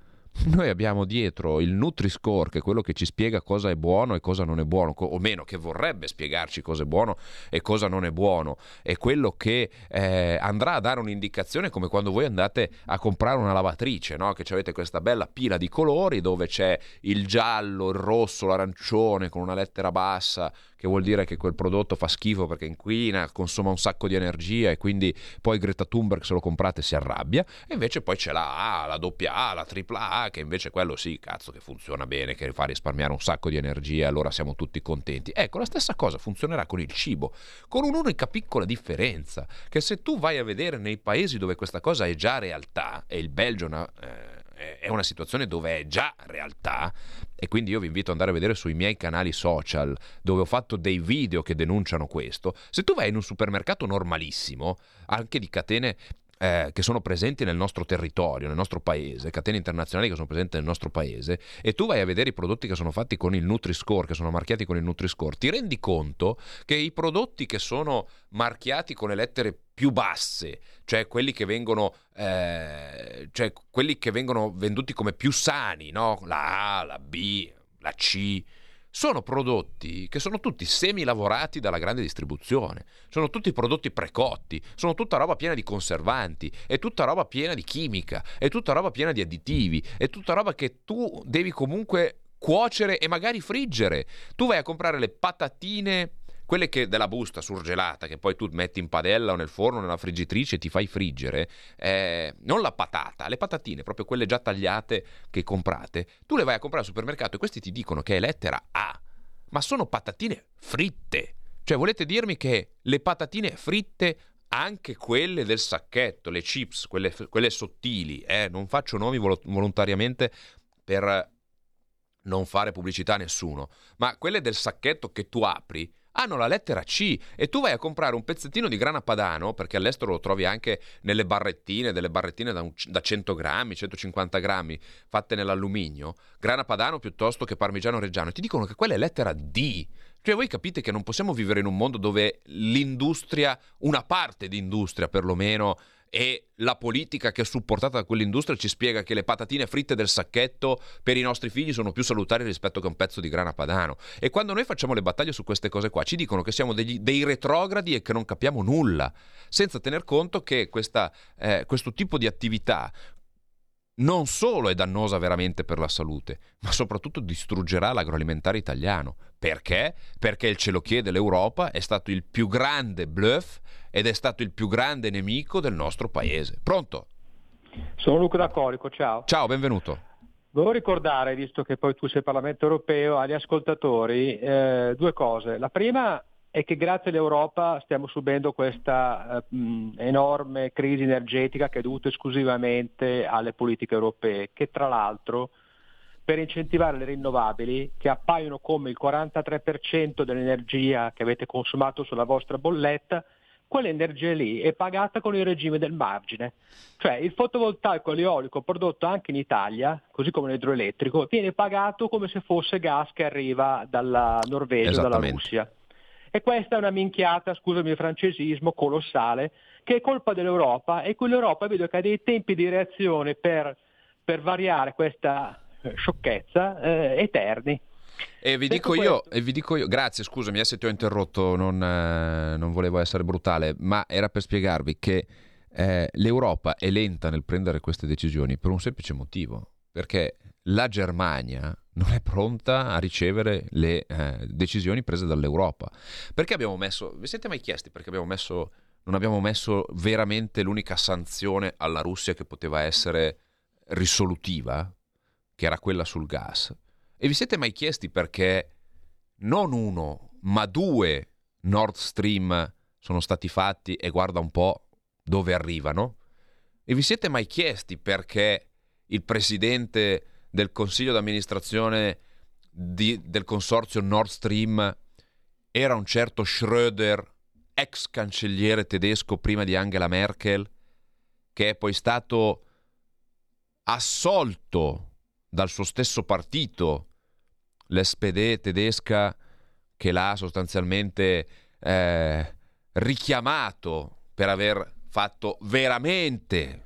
Noi abbiamo dietro il Nutri-Score, che è quello che ci spiega cosa è buono e cosa non è buono, o meno, che vorrebbe spiegarci cosa è buono e cosa non è buono. È quello che eh, andrà a dare un'indicazione, come quando voi andate a comprare una lavatrice, no? Che avete questa bella pila di colori dove c'è il giallo, il rosso, l'arancione con una lettera bassa, che vuol dire che quel prodotto fa schifo perché inquina, consuma un sacco di energia, e quindi poi Greta Thunberg, se lo comprate, si arrabbia. E invece poi c'è la A, la doppia A, la tripla A, che invece quello sì, cazzo, che funziona bene, che fa risparmiare un sacco di energia, allora siamo tutti contenti. Ecco, la stessa cosa funzionerà con il cibo, con un'unica piccola differenza, che se tu vai a vedere nei paesi dove questa cosa è già realtà, e il Belgio una, eh, è una situazione dove è già realtà, e quindi io vi invito ad andare a vedere sui miei canali social, dove ho fatto dei video che denunciano questo. Se tu vai in un supermercato normalissimo, anche di catene eh, che sono presenti nel nostro territorio, nel nostro paese, catene internazionali che sono presenti nel nostro paese, e tu vai a vedere i prodotti che sono fatti con il Nutri-Score, che sono marchiati con il Nutri-Score, ti rendi conto che i prodotti che sono marchiati con le lettere più basse, cioè quelli che vengono eh, cioè quelli che vengono venduti come più sani, no? La A, la B, la C, sono prodotti che sono tutti semilavorati dalla grande distribuzione, sono tutti prodotti precotti, sono tutta roba piena di conservanti, è tutta roba piena di chimica, è tutta roba piena di additivi, è tutta roba che tu devi comunque cuocere e magari friggere. Tu vai a comprare le patatine, quelle che della busta surgelata, che poi tu metti in padella o nel forno, nella friggitrice, e ti fai friggere, eh, non la patata, le patatine, proprio quelle già tagliate che comprate, tu le vai a comprare al supermercato e questi ti dicono che è lettera A, ma sono patatine fritte. Cioè, volete dirmi che le patatine fritte, anche quelle del sacchetto, le chips, quelle, quelle sottili, eh, non faccio nomi vol- volontariamente per non fare pubblicità a nessuno, ma quelle del sacchetto che tu apri hanno la lettera C, e tu vai a comprare un pezzettino di grana padano, perché all'estero lo trovi anche nelle barrettine, delle barrettine da, un, da cento grammi, centocinquanta grammi, fatte nell'alluminio, grana padano piuttosto che parmigiano reggiano, e ti dicono che quella è lettera D. Cioè, voi capite che non possiamo vivere in un mondo dove l'industria, una parte di industria perlomeno, e la politica che è supportata da quell'industria ci spiega che le patatine fritte del sacchetto per i nostri figli sono più salutari rispetto che un pezzo di grana padano. E quando noi facciamo le battaglie su queste cose qua ci dicono che siamo degli, dei retrogradi e che non capiamo nulla, senza tener conto che questa, eh, questo tipo di attività non solo è dannosa veramente per la salute, ma soprattutto distruggerà l'agroalimentare italiano. Perché? Perché il ce lo chiede l'Europa è stato il più grande bluff ed è stato il più grande nemico del nostro paese. Pronto? Sono Luca da Corico, ciao. Ciao, benvenuto. Volevo ricordare, visto che poi tu sei Parlamento Europeo, agli ascoltatori eh, due cose. La prima è che grazie all'Europa stiamo subendo questa eh, enorme crisi energetica che è dovuta esclusivamente alle politiche europee, che tra l'altro per incentivare le rinnovabili, che appaiono come il quarantatré per cento dell'energia che avete consumato sulla vostra bolletta. Quell'energia lì è pagata con il regime del margine, cioè il fotovoltaico e l'eolico prodotto anche in Italia, così come l'idroelettrico, viene pagato come se fosse gas che arriva dalla Norvegia o dalla Russia. E questa è una minchiata, scusami il francesismo, colossale, che è colpa dell'Europa, e quell'Europa vedo che ha dei tempi di reazione per, per variare questa sciocchezza eh, eterni. E vi dico io, e vi dico io, grazie, scusami se ti ho interrotto, non, eh, non volevo essere brutale, ma era per spiegarvi che eh, l'Europa è lenta nel prendere queste decisioni per un semplice motivo, perché la Germania non è pronta a ricevere le eh, decisioni prese dall'Europa. Perché abbiamo messo, vi siete mai chiesti perché abbiamo messo, non abbiamo messo veramente l'unica sanzione alla Russia che poteva essere risolutiva, che era quella sul gas? E vi siete mai chiesti perché non uno, ma due Nord Stream sono stati fatti e guarda un po' dove arrivano? E vi siete mai chiesti perché il presidente del consiglio d'amministrazione di, del consorzio Nord Stream era un certo Schröder, ex cancelliere tedesco prima di Angela Merkel, che è poi stato assolto dal suo stesso partito, l'S P D tedesca, che l'ha sostanzialmente eh, richiamato per aver fatto veramente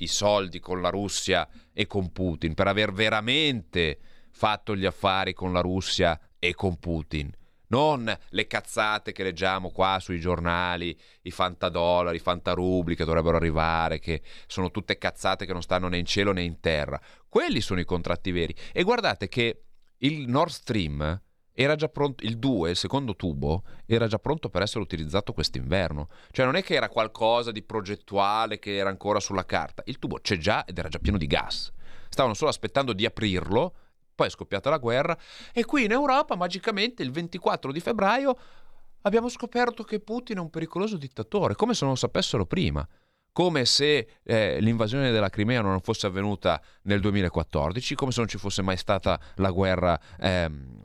i soldi con la Russia e con Putin, per aver veramente fatto gli affari con la Russia e con Putin. Non le cazzate che leggiamo qua sui giornali, i fantadollari, i fantarubli che dovrebbero arrivare, che sono tutte cazzate che non stanno né in cielo né in terra. Quelli sono i contratti veri. E guardate che il Nord Stream era già pronto, il due, il secondo tubo, era già pronto per essere utilizzato quest'inverno. Cioè non è che era qualcosa di progettuale che era ancora sulla carta. Il tubo c'è già ed era già pieno di gas. Stavano solo aspettando di aprirlo. Poi è scoppiata la guerra e qui in Europa magicamente il ventiquattro di febbraio abbiamo scoperto che Putin è un pericoloso dittatore, come se non lo sapessero prima, come se eh, l'invasione della Crimea non fosse avvenuta nel duemilaquattordici, come se non ci fosse mai stata la guerra ehm,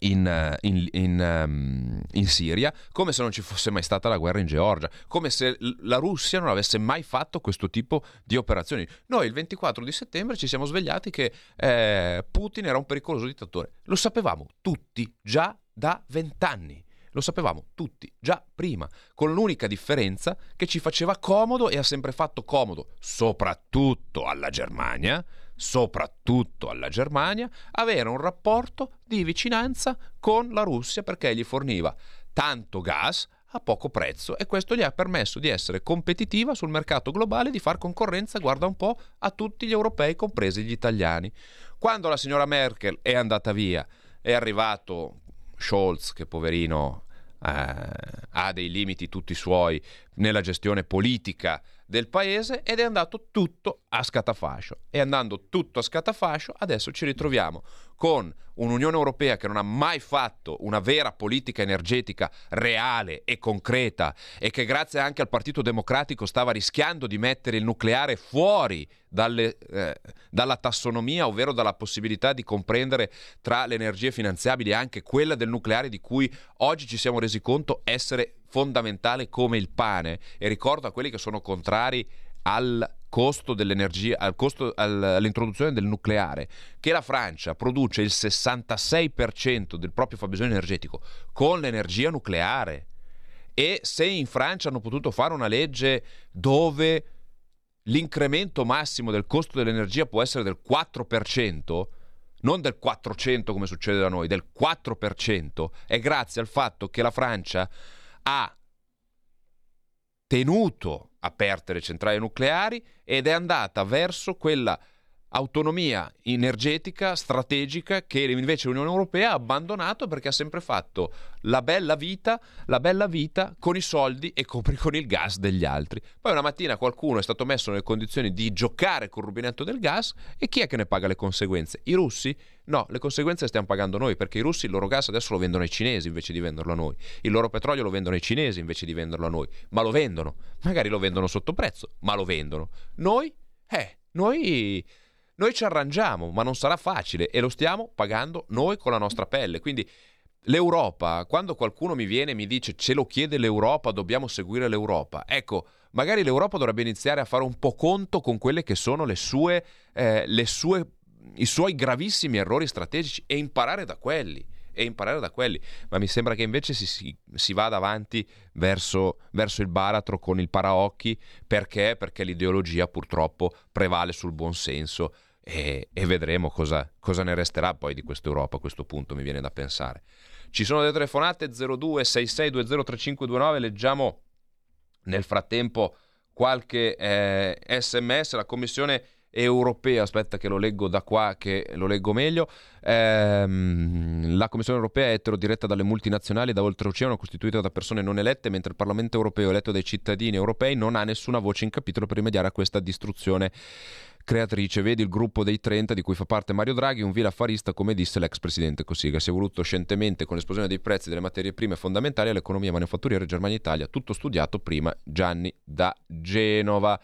in, in, in, um, in Siria, come se non ci fosse mai stata la guerra in Georgia, come se la Russia non avesse mai fatto questo tipo di operazioni. Noi il ventiquattro di settembre ci siamo svegliati che eh, Putin era un pericoloso dittatore. Lo sapevamo tutti già da vent'anni, lo sapevamo tutti già prima, con l'unica differenza che ci faceva comodo, e ha sempre fatto comodo soprattutto alla Germania soprattutto alla Germania, avere un rapporto di vicinanza con la Russia, perché gli forniva tanto gas a poco prezzo, e questo gli ha permesso di essere competitiva sul mercato globale, di far concorrenza, guarda un po', a tutti gli europei, compresi gli italiani. Quando la signora Merkel è andata via, è arrivato Scholz, che poverino eh, ha dei limiti tutti suoi nella gestione politica del paese, ed è andato tutto a scatafascio, e andando tutto a scatafascio adesso ci ritroviamo con un'Unione Europea che non ha mai fatto una vera politica energetica reale e concreta, e che grazie anche al Partito Democratico stava rischiando di mettere il nucleare fuori dalle, eh, dalla tassonomia, ovvero dalla possibilità di comprendere tra le energie finanziabili anche quella del nucleare, di cui oggi ci siamo resi conto essere fondamentale come il pane. E ricordo a quelli che sono contrari al costo dell'energia, al costo, all'introduzione del nucleare, che la Francia produce il sessantasei per cento del proprio fabbisogno energetico con l'energia nucleare. E se in Francia hanno potuto fare una legge dove l'incremento massimo del costo dell'energia può essere del quattro per cento, non del quattrocento come succede da noi, del quattro per cento, è grazie al fatto che la Francia ha tenuto aperte le centrali nucleari ed è andata verso quella autonomia energetica strategica che invece l'Unione Europea ha abbandonato, perché ha sempre fatto la bella vita, la bella vita con i soldi e con il gas degli altri. Poi una mattina qualcuno è stato messo nelle condizioni di giocare col rubinetto del gas, e chi è che ne paga le conseguenze? I russi? No, le conseguenze le stiamo pagando noi, perché i russi il loro gas adesso lo vendono ai cinesi invece di venderlo a noi, il loro petrolio lo vendono ai cinesi invece di venderlo a noi, ma lo vendono, magari lo vendono sotto prezzo, ma lo vendono. Noi? Eh, noi Noi ci arrangiamo, ma non sarà facile e lo stiamo pagando noi con la nostra pelle. Quindi l'Europa, quando qualcuno mi viene e mi dice ce lo chiede l'Europa, dobbiamo seguire l'Europa, ecco, magari l'Europa dovrebbe iniziare a fare un po' conto con quelle che sono le sue, eh, le sue, i suoi gravissimi errori strategici e imparare da quelli. e imparare da quelli, ma mi sembra che invece si, si, si vada avanti verso, verso il baratro con il paraocchi, perché? Perché l'ideologia purtroppo prevale sul buonsenso e, e vedremo cosa, cosa ne resterà poi di quest'Europa a questo punto, mi viene da pensare. Ci sono delle telefonate zero due sei sei due zero tre cinque due nove, leggiamo nel frattempo qualche eh, sms. La Commissione Europea, aspetta che lo leggo da qua che lo leggo meglio, ehm, la Commissione Europea è eterodiretta dalle multinazionali da oltreoceano, costituita da persone non elette, mentre il Parlamento Europeo, eletto dai cittadini europei, non ha nessuna voce in capitolo per rimediare a questa distruzione creatrice. Vedi il gruppo dei trenta di cui fa parte Mario Draghi, un vile affarista, come disse l'ex presidente Cossiga. Si è voluto scientemente con l'esplosione dei prezzi delle materie prime fondamentali all'economia manifatturiera Germania Italia, tutto studiato prima. Gianni da Genova.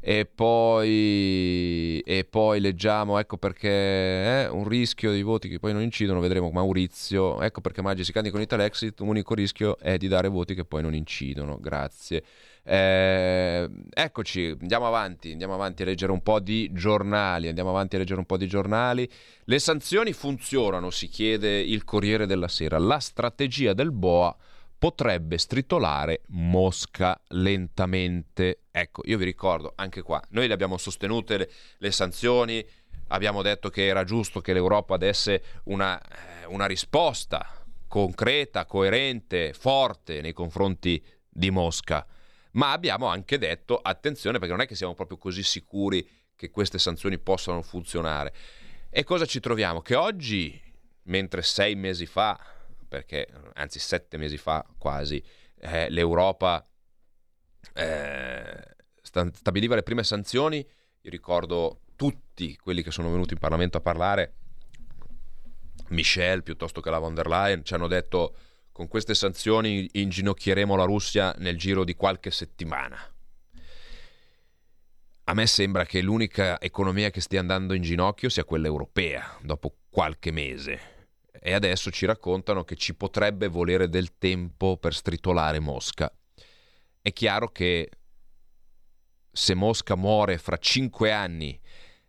E poi e poi leggiamo, ecco perché eh, un rischio di voti che poi non incidono, vedremo. Maurizio, ecco perché Maggi si candida con Italexit, un unico rischio è di dare voti che poi non incidono. Grazie. Eh, eccoci, andiamo avanti, andiamo avanti a leggere un po' di giornali, andiamo avanti a leggere un po' di giornali. Le sanzioni funzionano, si chiede il Corriere della Sera. La strategia del B O A potrebbe stritolare Mosca lentamente. Ecco, io vi ricordo anche qua, noi le abbiamo sostenute le, le sanzioni, abbiamo detto che era giusto che l'Europa desse una, una risposta concreta, coerente, forte nei confronti di Mosca. Ma abbiamo anche detto, attenzione, perché non è che siamo proprio così sicuri che queste sanzioni possano funzionare. E cosa ci troviamo? Che oggi, mentre sei mesi fa, perché anzi sette mesi fa quasi, eh, l'Europa eh, stabiliva le prime sanzioni, io ricordo tutti quelli che sono venuti in Parlamento a parlare, Michel piuttosto che la von der Leyen, ci hanno detto: con queste sanzioni inginocchieremo la Russia nel giro di qualche settimana. A me sembra che l'unica economia che stia andando in ginocchio sia quella europea, dopo qualche mese. E adesso ci raccontano che ci potrebbe volere del tempo per stritolare Mosca. È chiaro che se Mosca muore fra cinque anni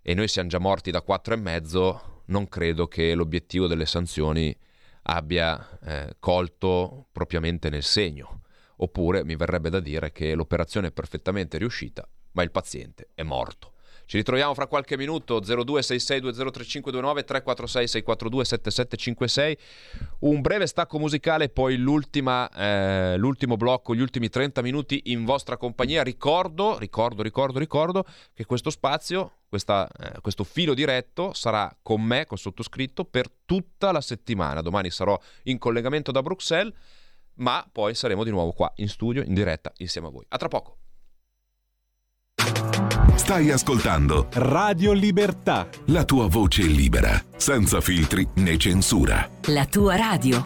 e noi siamo già morti da quattro e mezzo, non credo che l'obiettivo delle sanzioni abbia eh, colto propriamente nel segno. Oppure mi verrebbe da dire che l'operazione è perfettamente riuscita, ma il paziente è morto. Ci ritroviamo fra qualche minuto. Zero due sei sei due zero tre cinque due nove, tre quattro sei sei quattro due sette sette cinque sei. Un breve stacco musicale, poi l'ultima eh, l'ultimo blocco, gli ultimi trenta minuti in vostra compagnia. Ricordo, ricordo, ricordo, ricordo che questo spazio, Questa, eh, questo filo diretto sarà con me, col sottoscritto, per tutta la settimana. Domani sarò in collegamento da Bruxelles, ma poi saremo di nuovo qua in studio, in diretta, insieme a voi. A tra poco. Stai ascoltando Radio Libertà, la tua voce libera, senza filtri né censura. La tua radio.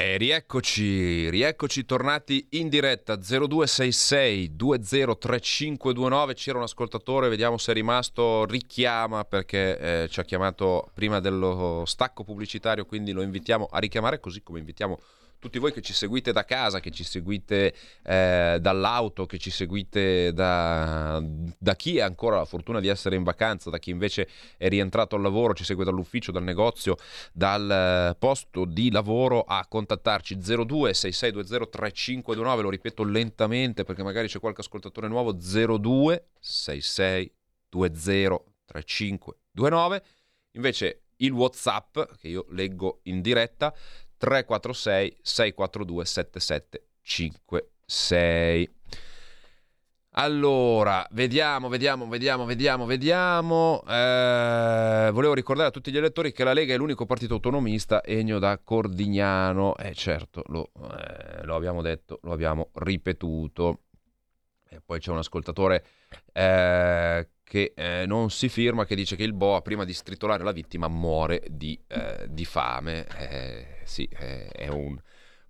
Rieccoci, rieccoci tornati in diretta. Zero due sei sei due zero tre cinque due nove. C'era un ascoltatore, vediamo se è rimasto, richiama perché eh, ci ha chiamato prima dello stacco pubblicitario, quindi lo invitiamo a richiamare, così come invitiamo tutti voi che ci seguite da casa, che ci seguite eh, dall'auto, che ci seguite da, da chi ha ancora la fortuna di essere in vacanza, da chi invece è rientrato al lavoro, ci segue dall'ufficio, dal negozio, dal posto di lavoro, a contattarci zero due sei sei due zero tre cinque due nove. Lo ripeto lentamente perché magari c'è qualche ascoltatore nuovo. Zero due sei sei due zero tre cinque due nove. Invece il WhatsApp che io leggo in diretta, tre quattro sei sei quattro due sette sette cinque sei. Allora, vediamo, vediamo, vediamo, vediamo, vediamo. Eh, volevo ricordare a tutti gli elettori che la Lega è l'unico partito autonomista egno da Cordignano. Eh certo, lo, eh, lo abbiamo detto, lo abbiamo ripetuto. E poi c'è un ascoltatore eh, che eh, non si firma, che dice che il boa prima di stritolare la vittima muore di, eh, di fame. Eh, sì, eh, è un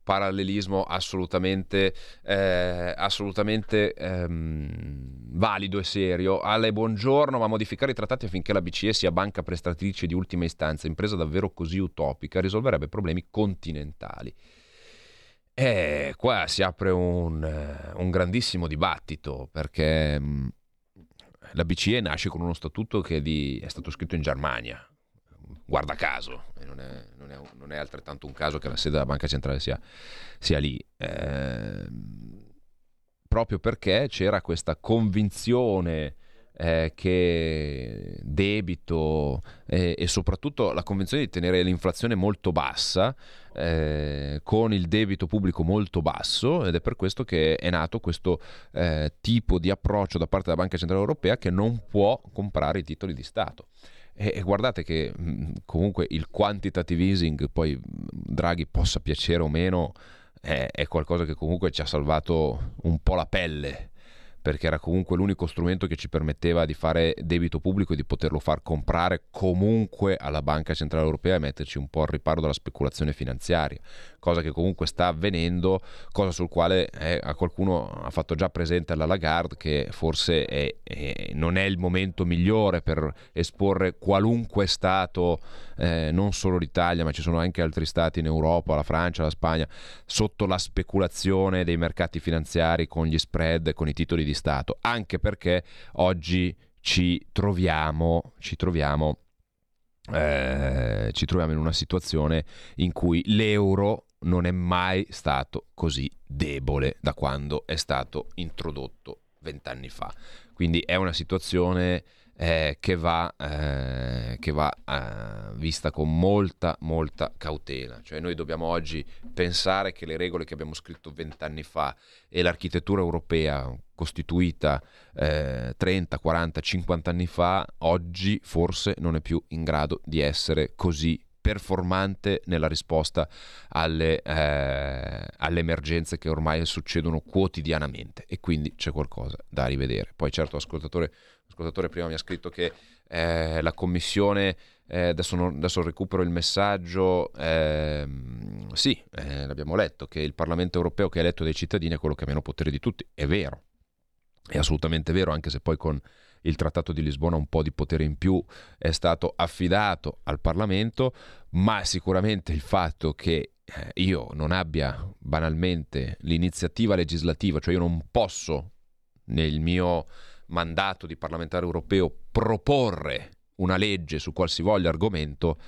parallelismo assolutamente eh, assolutamente ehm, valido e serio. Ale, buongiorno, ma modificare i trattati affinché la B C E sia banca prestatrice di ultima istanza, impresa davvero così utopica, risolverebbe problemi continentali. E qua si apre un, un grandissimo dibattito, perché la B C E nasce con uno statuto che è, di, è stato scritto in Germania, guarda caso, non è, non, è, non è altrettanto un caso che la sede della Banca Centrale sia, sia lì, eh, proprio perché c'era questa convinzione eh, che debito eh, e soprattutto la convinzione di tenere l'inflazione molto bassa eh, con il debito pubblico molto basso, ed è per questo che è nato questo eh, tipo di approccio da parte della Banca Centrale Europea, che non può comprare i titoli di Stato. E guardate che comunque il quantitative easing, poi Draghi possa piacere o meno, è qualcosa che comunque ci ha salvato un po' la pelle, perché era comunque l'unico strumento che ci permetteva di fare debito pubblico e di poterlo far comprare comunque alla Banca Centrale Europea e metterci un po' al riparo dalla speculazione finanziaria, cosa che comunque sta avvenendo, cosa sul quale eh, a qualcuno ha fatto già presente alla Lagarde che forse è, è, non è il momento migliore per esporre qualunque stato, eh, non solo l'Italia, ma ci sono anche altri stati in Europa, la Francia, la Spagna, sotto la speculazione dei mercati finanziari con gli spread, con i titoli di Stato, anche perché oggi ci troviamo ci troviamo eh, ci troviamo in una situazione in cui l'euro non è mai stato così debole da quando è stato introdotto vent'anni fa, quindi è una situazione eh, che va, eh, che va eh, vista con molta, molta cautela. Cioè noi dobbiamo oggi pensare che le regole che abbiamo scritto vent'anni fa e l'architettura europea costituita eh, trenta, quaranta, cinquanta anni fa, oggi forse non è più in grado di essere così performante nella risposta alle, eh, alle emergenze che ormai succedono quotidianamente, e quindi c'è qualcosa da rivedere. Poi certo l'ascoltatore, l'ascoltatore prima mi ha scritto che eh, la commissione, eh, adesso, non, adesso recupero il messaggio, eh, sì, eh, l'abbiamo letto, che il Parlamento Europeo che è eletto dai cittadini è quello che ha meno potere di tutti. È vero, è assolutamente vero, anche se poi con il Trattato di Lisbona un po' di potere in più è stato affidato al Parlamento, ma sicuramente il fatto che io non abbia banalmente l'iniziativa legislativa, cioè io non posso nel mio mandato di parlamentare europeo proporre una legge su qualsivoglia argomento,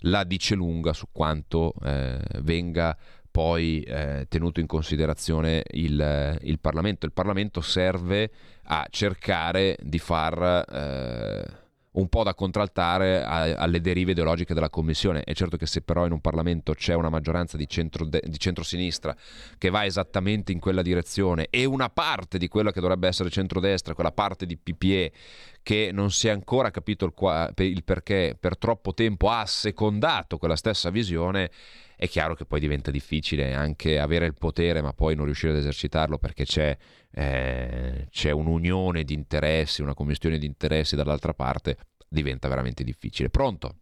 la dice lunga su quanto eh, venga poi eh, tenuto in considerazione il, il Parlamento. Il Parlamento serve a cercare di far eh, un po' da contraltare a, alle derive ideologiche della Commissione. È certo che se però in un Parlamento c'è una maggioranza di, centro de- di centrosinistra che va esattamente in quella direzione e una parte di quella che dovrebbe essere centrodestra, quella parte di P P E che non si è ancora capito il, qua- il perché per troppo tempo ha assecondato quella stessa visione, è chiaro che poi diventa difficile anche avere il potere ma poi non riuscire ad esercitarlo, perché c'è, eh, c'è un'unione di interessi, una commistione di interessi dall'altra parte, diventa veramente difficile. Pronto?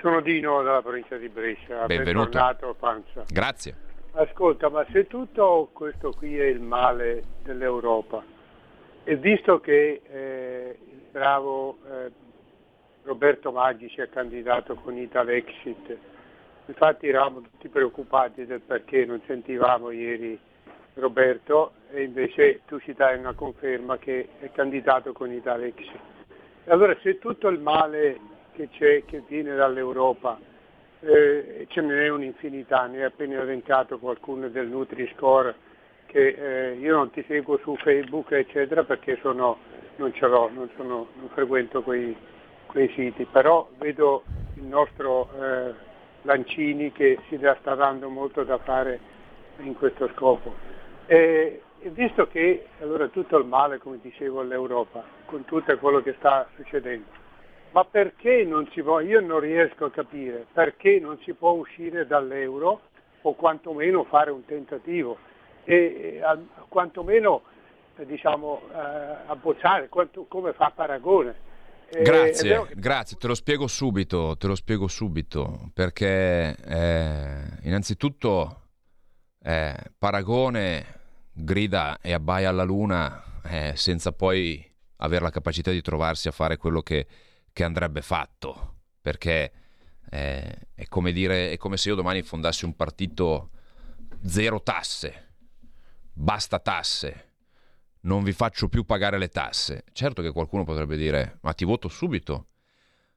Sono Dino dalla provincia di Brescia. Benvenuto. Bentornato Panza. Grazie. Ascolta, ma se tutto questo qui è il male dell'Europa, e visto che eh, il bravo eh, Roberto Maggi si è candidato con Italexit, infatti eravamo tutti preoccupati del perché non sentivamo ieri Roberto, e invece tu ci dai una conferma che è candidato con Italexit. Allora se tutto il male che c'è, che viene dall'Europa, eh, ce n'è un'infinità, ne è appena elencato qualcuno del Nutri-Score, che eh, io non ti seguo su Facebook eccetera perché sono, non ce l'ho, non, sono, non frequento quei, quei siti, però vedo il nostro eh, Lancini che si sta dando molto da fare in questo scopo. E visto che allora tutto il male, come dicevo, all'Europa, con tutto quello che sta succedendo, ma perché non si può, io non riesco a capire perché non si può uscire dall'euro o quantomeno fare un tentativo e, e a, quantomeno diciamo eh, abbozzare quanto, come fa Paragone. Grazie, grazie, te lo spiego subito, te lo spiego subito, perché eh, innanzitutto eh, Paragone grida e abbaia alla luna eh, senza poi avere la capacità di trovarsi a fare quello che, che andrebbe fatto, perché eh, è come dire, è come se io domani fondassi un partito zero tasse, basta tasse, non vi faccio più pagare le tasse. Certo che qualcuno potrebbe dire, ma ti voto subito,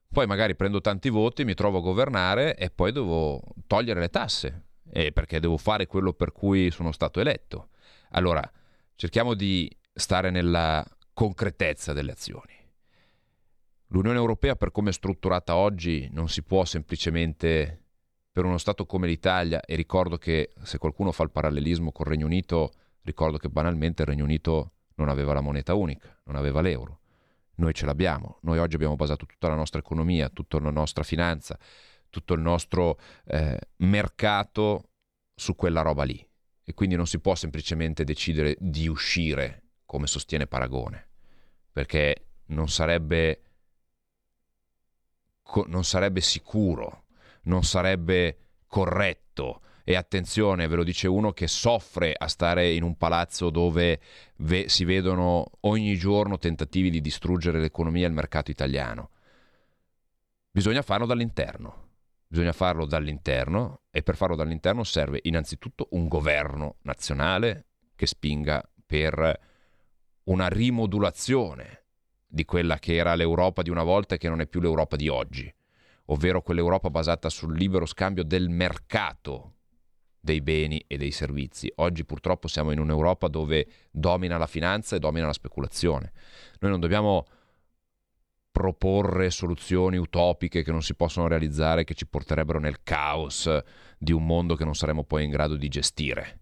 poi magari prendo tanti voti, mi trovo a governare e poi devo togliere le tasse, eh, perché devo fare quello per cui sono stato eletto. Allora, cerchiamo di stare nella concretezza delle azioni. L'Unione Europea, per come è strutturata oggi, non si può semplicemente, per uno Stato come l'Italia, e ricordo che se qualcuno fa il parallelismo col Regno Unito, ricordo che banalmente il Regno Unito non aveva la moneta unica, non aveva l'euro. Noi ce l'abbiamo. Noi oggi abbiamo basato tutta la nostra economia, tutta la nostra finanza, tutto il nostro eh, mercato su quella roba lì. E quindi non si può semplicemente decidere di uscire, come sostiene Paragone, perché non sarebbe, co- non sarebbe sicuro, non sarebbe corretto. E attenzione, ve lo dice uno che soffre a stare in un palazzo dove ve- si vedono ogni giorno tentativi di distruggere l'economia e il mercato italiano. Bisogna farlo dall'interno, bisogna farlo dall'interno e per farlo dall'interno serve innanzitutto un governo nazionale che spinga per una rimodulazione di quella che era l'Europa di una volta e che non è più l'Europa di oggi, ovvero quell'Europa basata sul libero scambio del mercato dei beni e dei servizi. Oggi purtroppo siamo in un'Europa dove domina la finanza e domina la speculazione. Noi non dobbiamo proporre soluzioni utopiche che non si possono realizzare, che ci porterebbero nel caos di un mondo che non saremo poi in grado di gestire.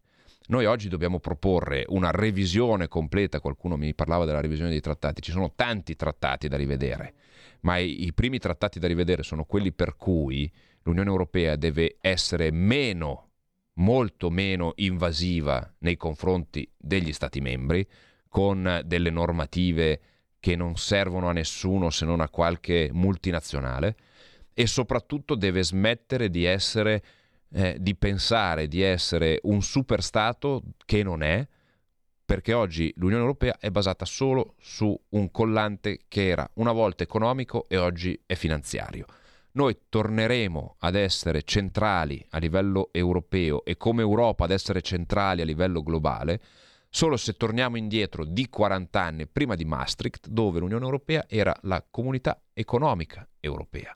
Noi oggi dobbiamo proporre una revisione completa, qualcuno mi parlava della revisione dei trattati, ci sono tanti trattati da rivedere, ma i, i primi trattati da rivedere sono quelli per cui l'Unione Europea deve essere meno, molto meno invasiva nei confronti degli Stati membri, con delle normative che non servono a nessuno se non a qualche multinazionale, e soprattutto deve smettere di essere... Eh, di pensare di essere un super stato che non è, perché oggi l'Unione Europea è basata solo su un collante che era una volta economico e oggi è finanziario. Noi torneremo ad essere centrali a livello europeo e come Europa ad essere centrali a livello globale solo se torniamo indietro di quaranta anni prima di Maastricht, dove l'Unione Europea era la comunità economica europea,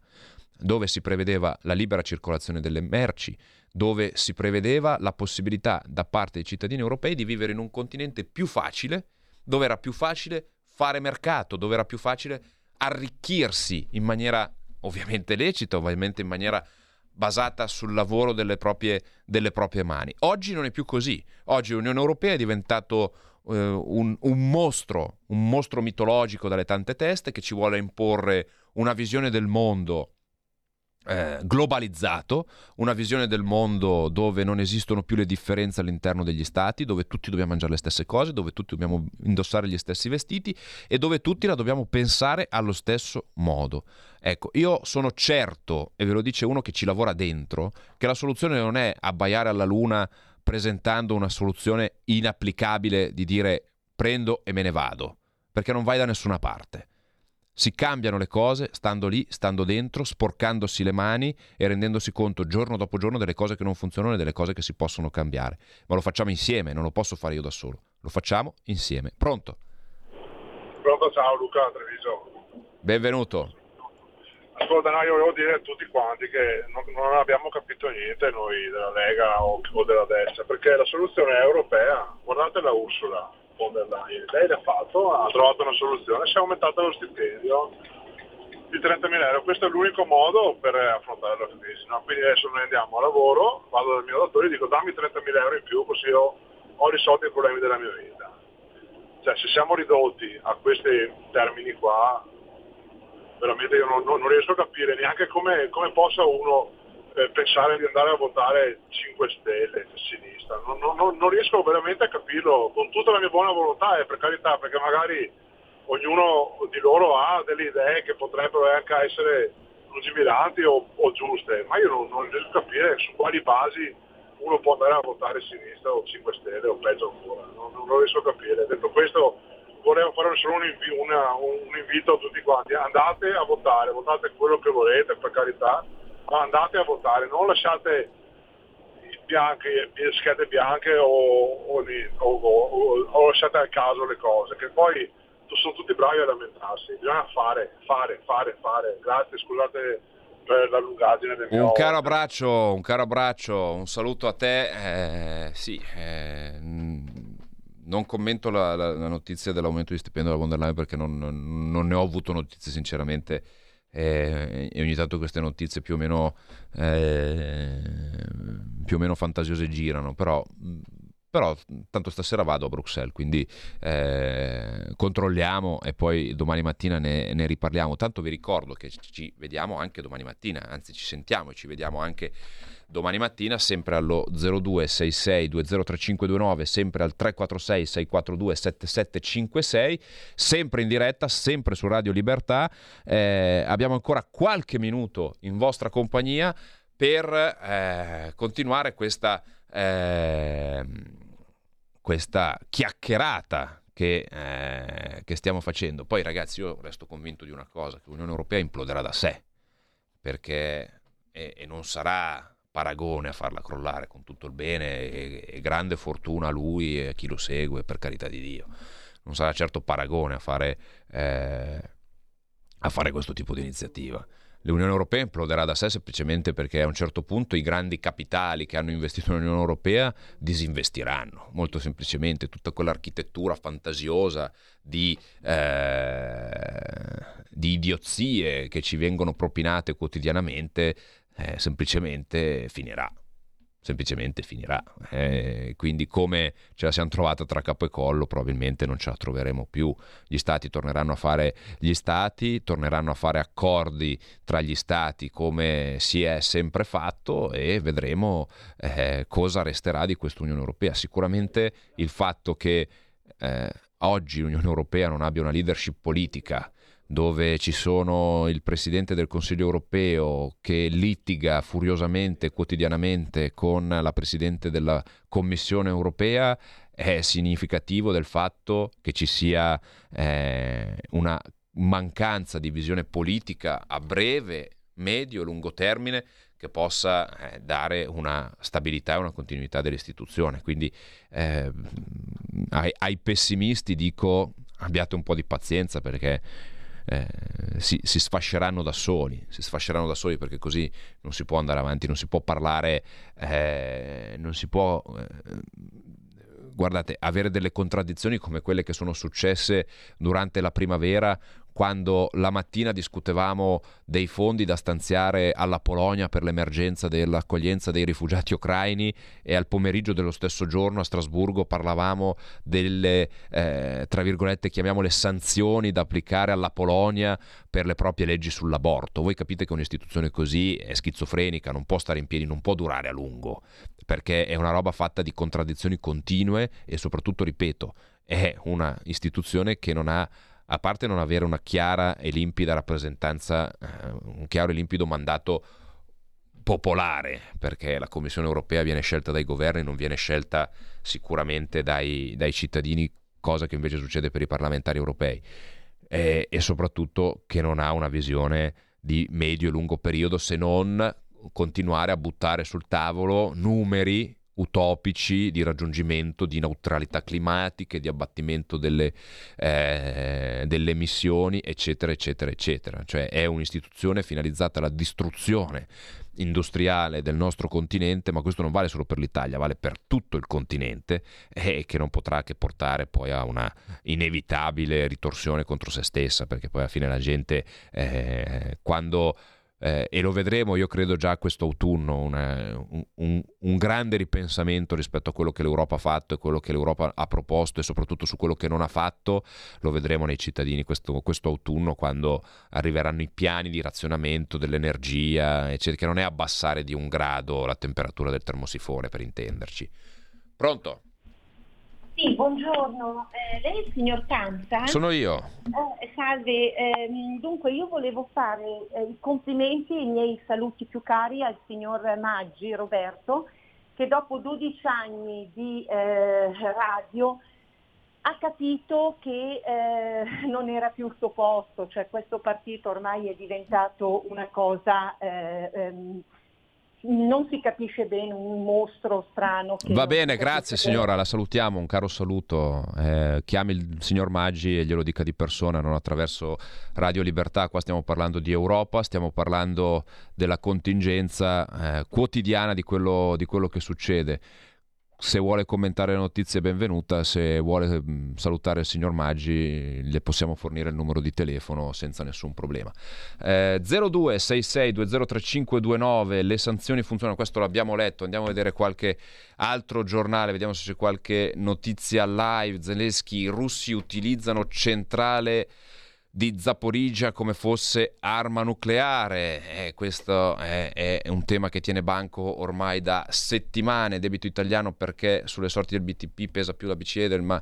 dove si prevedeva la libera circolazione delle merci, dove si prevedeva la possibilità da parte dei cittadini europei di vivere in un continente più facile, dove era più facile fare mercato, dove era più facile arricchirsi in maniera ovviamente lecita, ovviamente in maniera basata sul lavoro delle proprie, delle proprie mani. Oggi non è più così. Oggi l'Unione Europea è diventato eh, un, un mostro, un mostro mitologico dalle tante teste che ci vuole imporre una visione del mondo Eh, globalizzato, una visione del mondo dove non esistono più le differenze all'interno degli stati, dove tutti dobbiamo mangiare le stesse cose, dove tutti dobbiamo indossare gli stessi vestiti e dove tutti la dobbiamo pensare allo stesso modo. Ecco, io sono certo, e ve lo dice uno che ci lavora dentro, che la soluzione non è abbaiare alla luna presentando una soluzione inapplicabile di dire prendo e me ne vado, perché non vai da nessuna parte. Si cambiano le cose stando lì, stando dentro, sporcandosi le mani e rendendosi conto giorno dopo giorno delle cose che non funzionano e delle cose che si possono cambiare. Ma lo facciamo insieme, non lo posso fare io da solo. Lo facciamo insieme. Pronto? Pronto, ciao Luca, Treviso. Benvenuto. Ascolta, no, io volevo dire a tutti quanti che non, non abbiamo capito niente noi della Lega o, o della destra, perché la soluzione è europea. Guardate la Ursula von der Leyen, lei l'ha fatto, ha trovato una soluzione, si è aumentato lo stipendio di trentamila euro, questo è l'unico modo per affrontare la crisi, no? Quindi adesso noi andiamo a lavoro, vado dal mio datore e dico dammi trentamila euro in più così io ho risolto i problemi della mia vita. Cioè se siamo ridotti a questi termini qua, veramente io non, non riesco a capire neanche come, come possa uno eh, pensare di andare a votare cinque stelle, sinistra. Non, non, non riesco veramente a capirlo con tutta la mia buona volontà, e per carità, perché magari ognuno di loro ha delle idee che potrebbero anche essere lungimiranti o, o giuste, ma io non, non riesco a capire su quali basi uno può andare a votare sinistra o cinque stelle o peggio ancora, non, non lo riesco a capire. Detto questo, volevo fare solo un, invi- una, un invito a tutti quanti, andate a votare, votate quello che volete, per carità, ma andate a votare, non lasciate bianche, schede bianche o, o, o, o lasciate al caso le cose, che poi sono tutti bravi a lamentarsi, bisogna fare, fare, fare, fare. Grazie, scusate per la lungaggine del mio... Un caro abbraccio, un caro abbraccio, un saluto a te. Eh, sì, eh, non commento la, la, la notizia dell'aumento di stipendio della von der Leyen perché non, non ne ho avuto notizie sinceramente. Eh, e ogni tanto queste notizie più o meno eh, più o meno fantasiose girano, però, però tanto stasera vado a Bruxelles, quindi eh, controlliamo e poi domani mattina ne, ne riparliamo. Tanto vi ricordo che ci vediamo anche domani mattina, anzi ci sentiamo e ci vediamo anche domani mattina sempre allo zero due sei sei due zero tre cinque due nove, sempre al tre quattro sei sei quattro due sette sette cinque sei, sempre in diretta, sempre su Radio Libertà. Eh, abbiamo ancora qualche minuto in vostra compagnia per eh, continuare questa eh, questa chiacchierata che, eh, che stiamo facendo. Poi ragazzi, io resto convinto di una cosa, che l'Unione Europea imploderà da sé, perché e, e non sarà Paragone a farla crollare, con tutto il bene e, e grande fortuna a lui e a chi lo segue, per carità di Dio. Non sarà certo Paragone a fare, eh, a fare questo tipo di iniziativa. L'Unione Europea imploderà da sé semplicemente perché a un certo punto i grandi capitali che hanno investito nell'Unione Europea disinvestiranno, molto semplicemente. Tutta quell'architettura fantasiosa di, eh, di idiozie che ci vengono propinate quotidianamente eh, semplicemente finirà. Semplicemente finirà. Eh, quindi come ce la siamo trovata tra capo e collo, probabilmente non ce la troveremo più. Gli stati torneranno a fare gli stati, torneranno a fare accordi tra gli stati come si è sempre fatto, e vedremo eh, cosa resterà di quest'Unione Europea. Sicuramente il fatto che eh, oggi l'Unione Europea non abbia una leadership politica, dove ci sono il Presidente del Consiglio Europeo che litiga furiosamente, quotidianamente, con la Presidente della Commissione Europea, è significativo del fatto che ci sia eh, una mancanza di visione politica a breve, medio e lungo termine che possa eh, dare una stabilità e una continuità dell'istituzione. Quindi eh, ai, ai pessimisti dico: abbiate un po' di pazienza, perché Eh, si, si sfasceranno da soli, si sfasceranno da soli perché così non si può andare avanti, non si può parlare, eh, non si può... Eh, guardate, avere delle contraddizioni come quelle che sono successe durante la primavera, quando la mattina discutevamo dei fondi da stanziare alla Polonia per l'emergenza dell'accoglienza dei rifugiati ucraini, e al pomeriggio dello stesso giorno a Strasburgo parlavamo delle, eh, tra virgolette, chiamiamole sanzioni da applicare alla Polonia per le proprie leggi sull'aborto. Voi capite che un'istituzione così è schizofrenica, non può stare in piedi, non può durare a lungo, perché è una roba fatta di contraddizioni continue e soprattutto, ripeto, è una istituzione che non ha, a parte non avere una chiara e limpida rappresentanza, un chiaro e limpido mandato popolare, perché la Commissione Europea viene scelta dai governi, non viene scelta sicuramente dai, dai cittadini, cosa che invece succede per i parlamentari europei, e, e soprattutto che non ha una visione di medio e lungo periodo, se non continuare a buttare sul tavolo numeri utopici di raggiungimento di neutralità climatiche, di abbattimento delle, eh, delle emissioni, eccetera, eccetera, eccetera. Cioè è un'istituzione finalizzata alla distruzione industriale del nostro continente, ma questo non vale solo per l'Italia, vale per tutto il continente, e che non potrà che portare poi a una inevitabile ritorsione contro se stessa, perché poi alla fine la gente eh, quando... Eh, e lo vedremo, io credo, già quest'autunno una, un, un, un grande ripensamento rispetto a quello che l'Europa ha fatto e quello che l'Europa ha proposto, e soprattutto su quello che non ha fatto. Lo vedremo nei cittadini questo, questo autunno, quando arriveranno i piani di razionamento dell'energia, eccetera, che non è abbassare di un grado la temperatura del termosifone, per intenderci. Pronto? Sì, buongiorno. Eh, lei è il signor Panza? Sono io. Eh, salve. Eh, dunque, io volevo fare eh, i complimenti e i miei saluti più cari al signor Maggi, Roberto, che dopo dodici anni di eh, radio ha capito che eh, non era più il suo posto, cioè questo partito ormai è diventato una cosa... Eh, ehm, non si capisce bene, un mostro strano. Che va bene, grazie bene. Signora, la salutiamo, un caro saluto. Eh, chiami il signor Maggi e glielo dica di persona, non attraverso Radio Libertà. Qua stiamo parlando di Europa, stiamo parlando della contingenza eh, quotidiana di quello, di quello che succede. Se vuole commentare le notizie, benvenuta. Se vuole salutare il signor Maggi, le possiamo fornire il numero di telefono senza nessun problema. Eh, zero due sei sei due zero tre cinque due nove. Le sanzioni funzionano, questo l'abbiamo letto. Andiamo a vedere qualche altro giornale, vediamo se c'è qualche notizia live. Zelensky: i russi utilizzano centrale di Zaporizia come fosse arma nucleare. Eh, questo è, è un tema che tiene banco ormai da settimane. Debito italiano perché sulle sorti del B T P pesa più la B C E del ma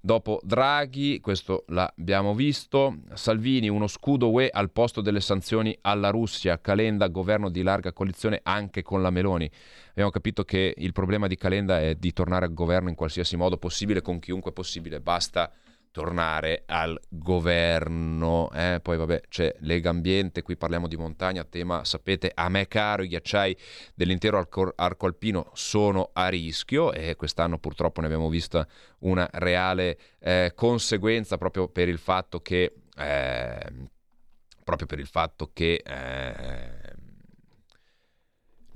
dopo Draghi, questo l'abbiamo visto. Salvini: uno scudo U E al posto delle sanzioni alla Russia. Calenda: governo di larga coalizione anche con la Meloni. Abbiamo capito che il problema di Calenda è di tornare al governo in qualsiasi modo possibile, con chiunque possibile, basta tornare al governo. Eh, poi vabbè, c'è Lega Ambiente, qui parliamo di montagna, tema sapete a me caro. I ghiacciai dell'intero arco, arco alpino sono a rischio, e quest'anno purtroppo ne abbiamo vista una reale eh, conseguenza, proprio per il fatto che eh, proprio per il fatto che eh,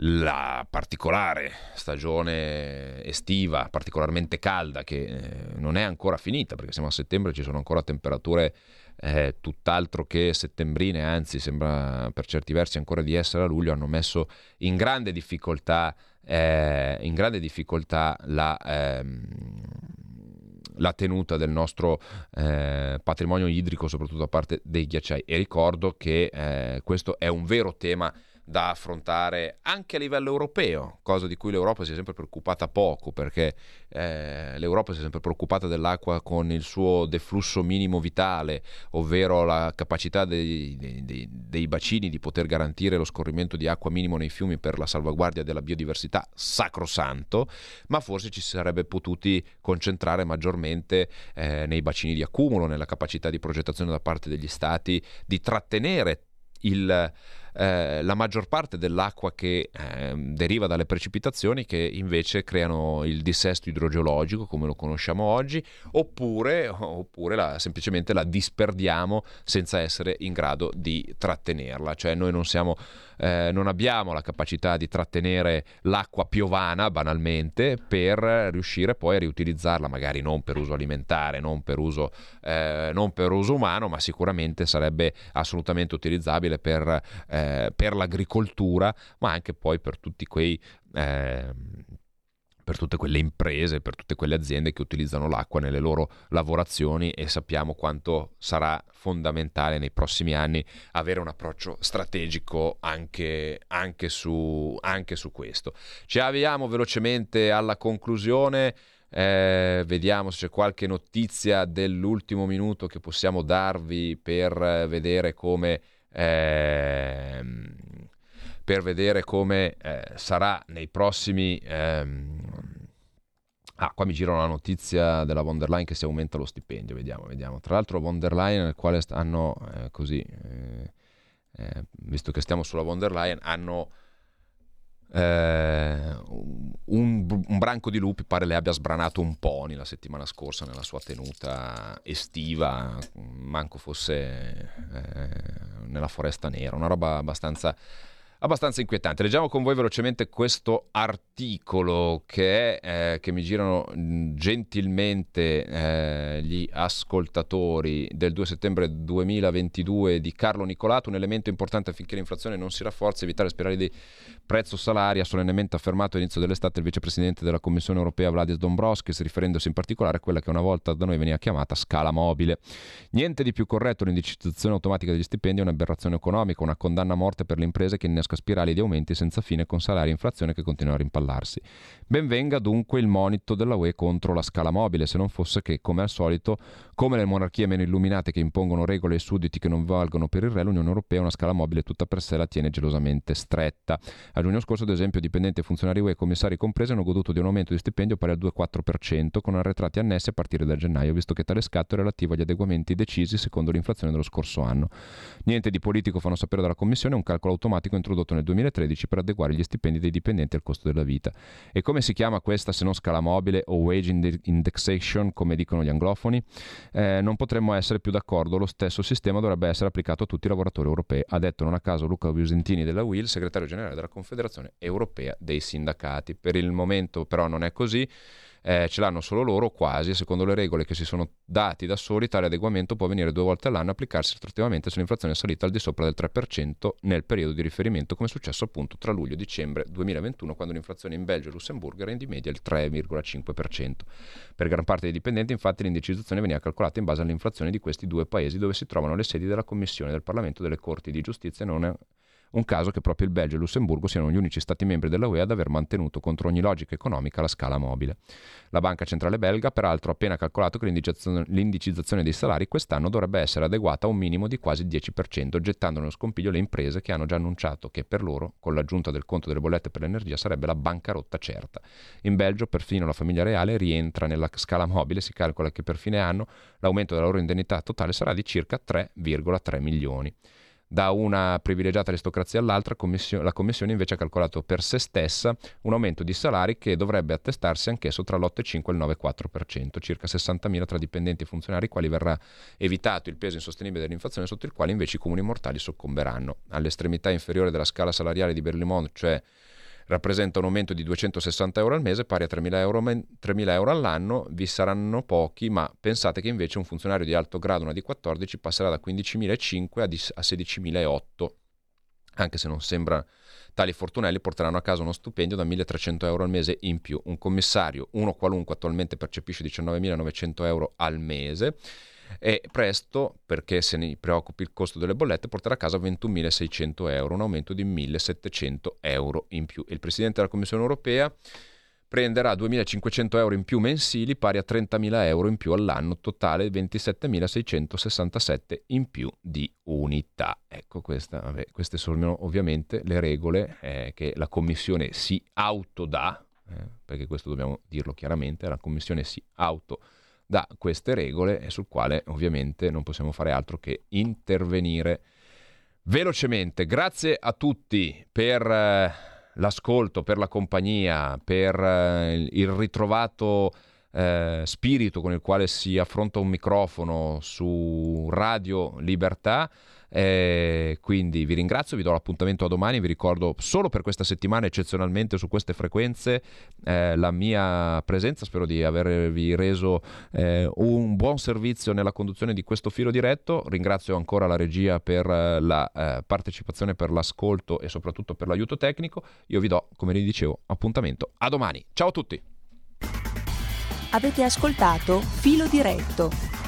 la particolare stagione estiva particolarmente calda, che eh, non è ancora finita, perché siamo a settembre, ci sono ancora temperature eh, tutt'altro che settembrine, anzi sembra per certi versi ancora di essere a luglio, hanno messo in grande difficoltà eh, in grande difficoltà la ehm, la tenuta del nostro eh, patrimonio idrico, soprattutto da parte dei ghiacciai. E ricordo che eh, questo è un vero tema da affrontare anche a livello europeo, cosa di cui l'Europa si è sempre preoccupata poco, perché eh, l'Europa si è sempre preoccupata dell'acqua con il suo deflusso minimo vitale, ovvero la capacità dei, dei, dei bacini di poter garantire lo scorrimento di acqua minimo nei fiumi per la salvaguardia della biodiversità, sacrosanto, ma forse ci si sarebbe potuti concentrare maggiormente eh, nei bacini di accumulo, nella capacità di progettazione da parte degli stati di trattenere il Eh, la maggior parte dell'acqua che eh, deriva dalle precipitazioni, che invece creano il dissesto idrogeologico come lo conosciamo oggi, oppure, oppure la, semplicemente la disperdiamo senza essere in grado di trattenerla. Cioè noi non siamo eh, non abbiamo la capacità di trattenere l'acqua piovana banalmente per riuscire poi a riutilizzarla, magari non per uso alimentare, non per uso, eh, non per uso umano, ma sicuramente sarebbe assolutamente utilizzabile per eh, per l'agricoltura, ma anche poi per tutti quei eh, per tutte quelle imprese, per tutte quelle aziende che utilizzano l'acqua nelle loro lavorazioni, e sappiamo quanto sarà fondamentale nei prossimi anni avere un approccio strategico anche, anche, su, anche su questo. Ci avviamo velocemente alla conclusione. Eh, vediamo se c'è qualche notizia dell'ultimo minuto che possiamo darvi per vedere come Eh, per vedere come eh, sarà nei prossimi ehm... ah qua mi gira una notizia della von der Leyen che si aumenta lo stipendio, vediamo vediamo tra l'altro von der Leyen, nel quale hanno eh, così eh, eh, visto che stiamo sulla von der Leyen, hanno Eh, un, un branco di lupi pare le abbia sbranato un pony la settimana scorsa nella sua tenuta estiva, manco fosse eh, nella foresta nera, una roba abbastanza, abbastanza inquietante. Leggiamo con voi velocemente questo articolo che, è, eh, che mi girano gentilmente eh, gli ascoltatori, del due settembre duemilaventidue di Carlo Nicolato. Un elemento importante affinché l'inflazione non si rafforzi, evitare spirali di prezzo salari, ha solennemente affermato all'inizio dell'estate il vicepresidente della Commissione Europea Valdis Dombrovskis, riferendosi in particolare a quella che una volta da noi veniva chiamata scala mobile. Niente di più corretto, l'indicizzazione automatica degli stipendi è un'aberrazione economica, una condanna a morte per le imprese che innesca spirali di aumenti senza fine con salari e inflazione che continuano a rimpallarsi. Ben venga dunque il monito della U E contro la scala mobile, se non fosse che, come al solito, come le monarchie meno illuminate che impongono regole ai sudditi che non valgono per il re, l'Unione Europea una scala mobile tutta per sé la tiene gelosamente stretta. A giugno scorso, ad esempio, dipendenti e funzionari U E, commissari compresi, hanno goduto di un aumento di stipendio pari al due virgola quattro per cento, con arretrati annessi a partire da gennaio, visto che tale scatto è relativo agli adeguamenti decisi secondo l'inflazione dello scorso anno. Niente di politico, fanno sapere dalla Commissione, un calcolo automatico introdotto nel duemilatredici per adeguare gli stipendi dei dipendenti al costo della vita. E come si chiama questa se non scala mobile o wage indexation, come dicono gli anglofoni? Eh, non potremmo essere più d'accordo, lo stesso sistema dovrebbe essere applicato a tutti i lavoratori europei, ha detto non a caso Luca Viusentini della U I L, segretario generale della Confederazione Europea dei Sindacati. Per il momento però non è così. Eh, ce l'hanno solo loro quasi, secondo le regole che si sono dati da soli tale adeguamento può avvenire due volte all'anno e applicarsi retroattivamente se l'inflazione è salita al di sopra del tre per cento nel periodo di riferimento, come è successo appunto tra luglio e dicembre duemilaventuno, quando l'inflazione in Belgio e Lussemburgo era in di media il tre virgola cinque per cento. Per gran parte dei dipendenti infatti l'indicizzazione veniva calcolata in base all'inflazione di questi due paesi dove si trovano le sedi della Commissione, del Parlamento, delle Corti di Giustizia. Non è un caso che proprio il Belgio e il Lussemburgo siano gli unici stati membri della U E ad aver mantenuto contro ogni logica economica la scala mobile. La Banca Centrale Belga, peraltro, ha appena calcolato che l'indicizzazione dei salari quest'anno dovrebbe essere adeguata a un minimo di quasi il dieci per cento, gettando nello scompiglio le imprese che hanno già annunciato che per loro, con l'aggiunta del conto delle bollette per l'energia, sarebbe la bancarotta certa. In Belgio, perfino la famiglia reale rientra nella scala mobile, si calcola che per fine anno l'aumento della loro indennità totale sarà di circa tre virgola tre milioni. Da una privilegiata aristocrazia all'altra, la Commissione invece ha calcolato per se stessa un aumento di salari che dovrebbe attestarsi anch'esso tra l'otto virgola cinque e il nove virgola quattro per cento, circa sessantamila tra dipendenti e funzionari, quali verrà evitato il peso insostenibile dell'inflazione sotto il quale invece i comuni mortali soccomberanno. All'estremità inferiore della scala salariale di Berlimont, cioè rappresenta un aumento di duecentosessanta euro al mese, pari a tremila euro, tremila euro all'anno. Vi saranno pochi, ma pensate che invece un funzionario di alto grado, una di quattordici, passerà da quindicimilacinquecento a sedicimilaotto, anche se non sembra. Tali fortunelli porteranno a casa uno stipendio da milletrecento euro al mese in più. Un commissario, uno qualunque, attualmente percepisce diciannovemilanovecento euro al mese e presto, perché se ne preoccupi il costo delle bollette, porterà a casa ventunomilaseicento euro, un aumento di millesettecento euro in più. Il Presidente della Commissione Europea prenderà duemilacinquecento euro in più mensili, pari a trentamila euro in più all'anno, totale ventisettemilaseicentosessantasette in più di unità. Ecco, questa, vabbè, queste sono ovviamente le regole eh, che la Commissione si autodà, eh, perché questo dobbiamo dirlo chiaramente, la Commissione si autodà queste regole e sul quale ovviamente non possiamo fare altro che intervenire velocemente. Grazie a tutti per... Eh, l'ascolto, per la compagnia, per il ritrovato eh, spirito con il quale si affronta un microfono su Radio Libertà. Eh, quindi vi ringrazio, vi do l'appuntamento a domani. Vi ricordo solo per questa settimana, eccezionalmente su queste frequenze, eh, la mia presenza. Spero di avervi reso eh, un buon servizio nella conduzione di questo filo diretto. Ringrazio ancora la regia per eh, la eh, partecipazione, per l'ascolto e soprattutto per l'aiuto tecnico. Io vi do, come vi dicevo, appuntamento a domani. Ciao a tutti. Avete ascoltato Filo Diretto.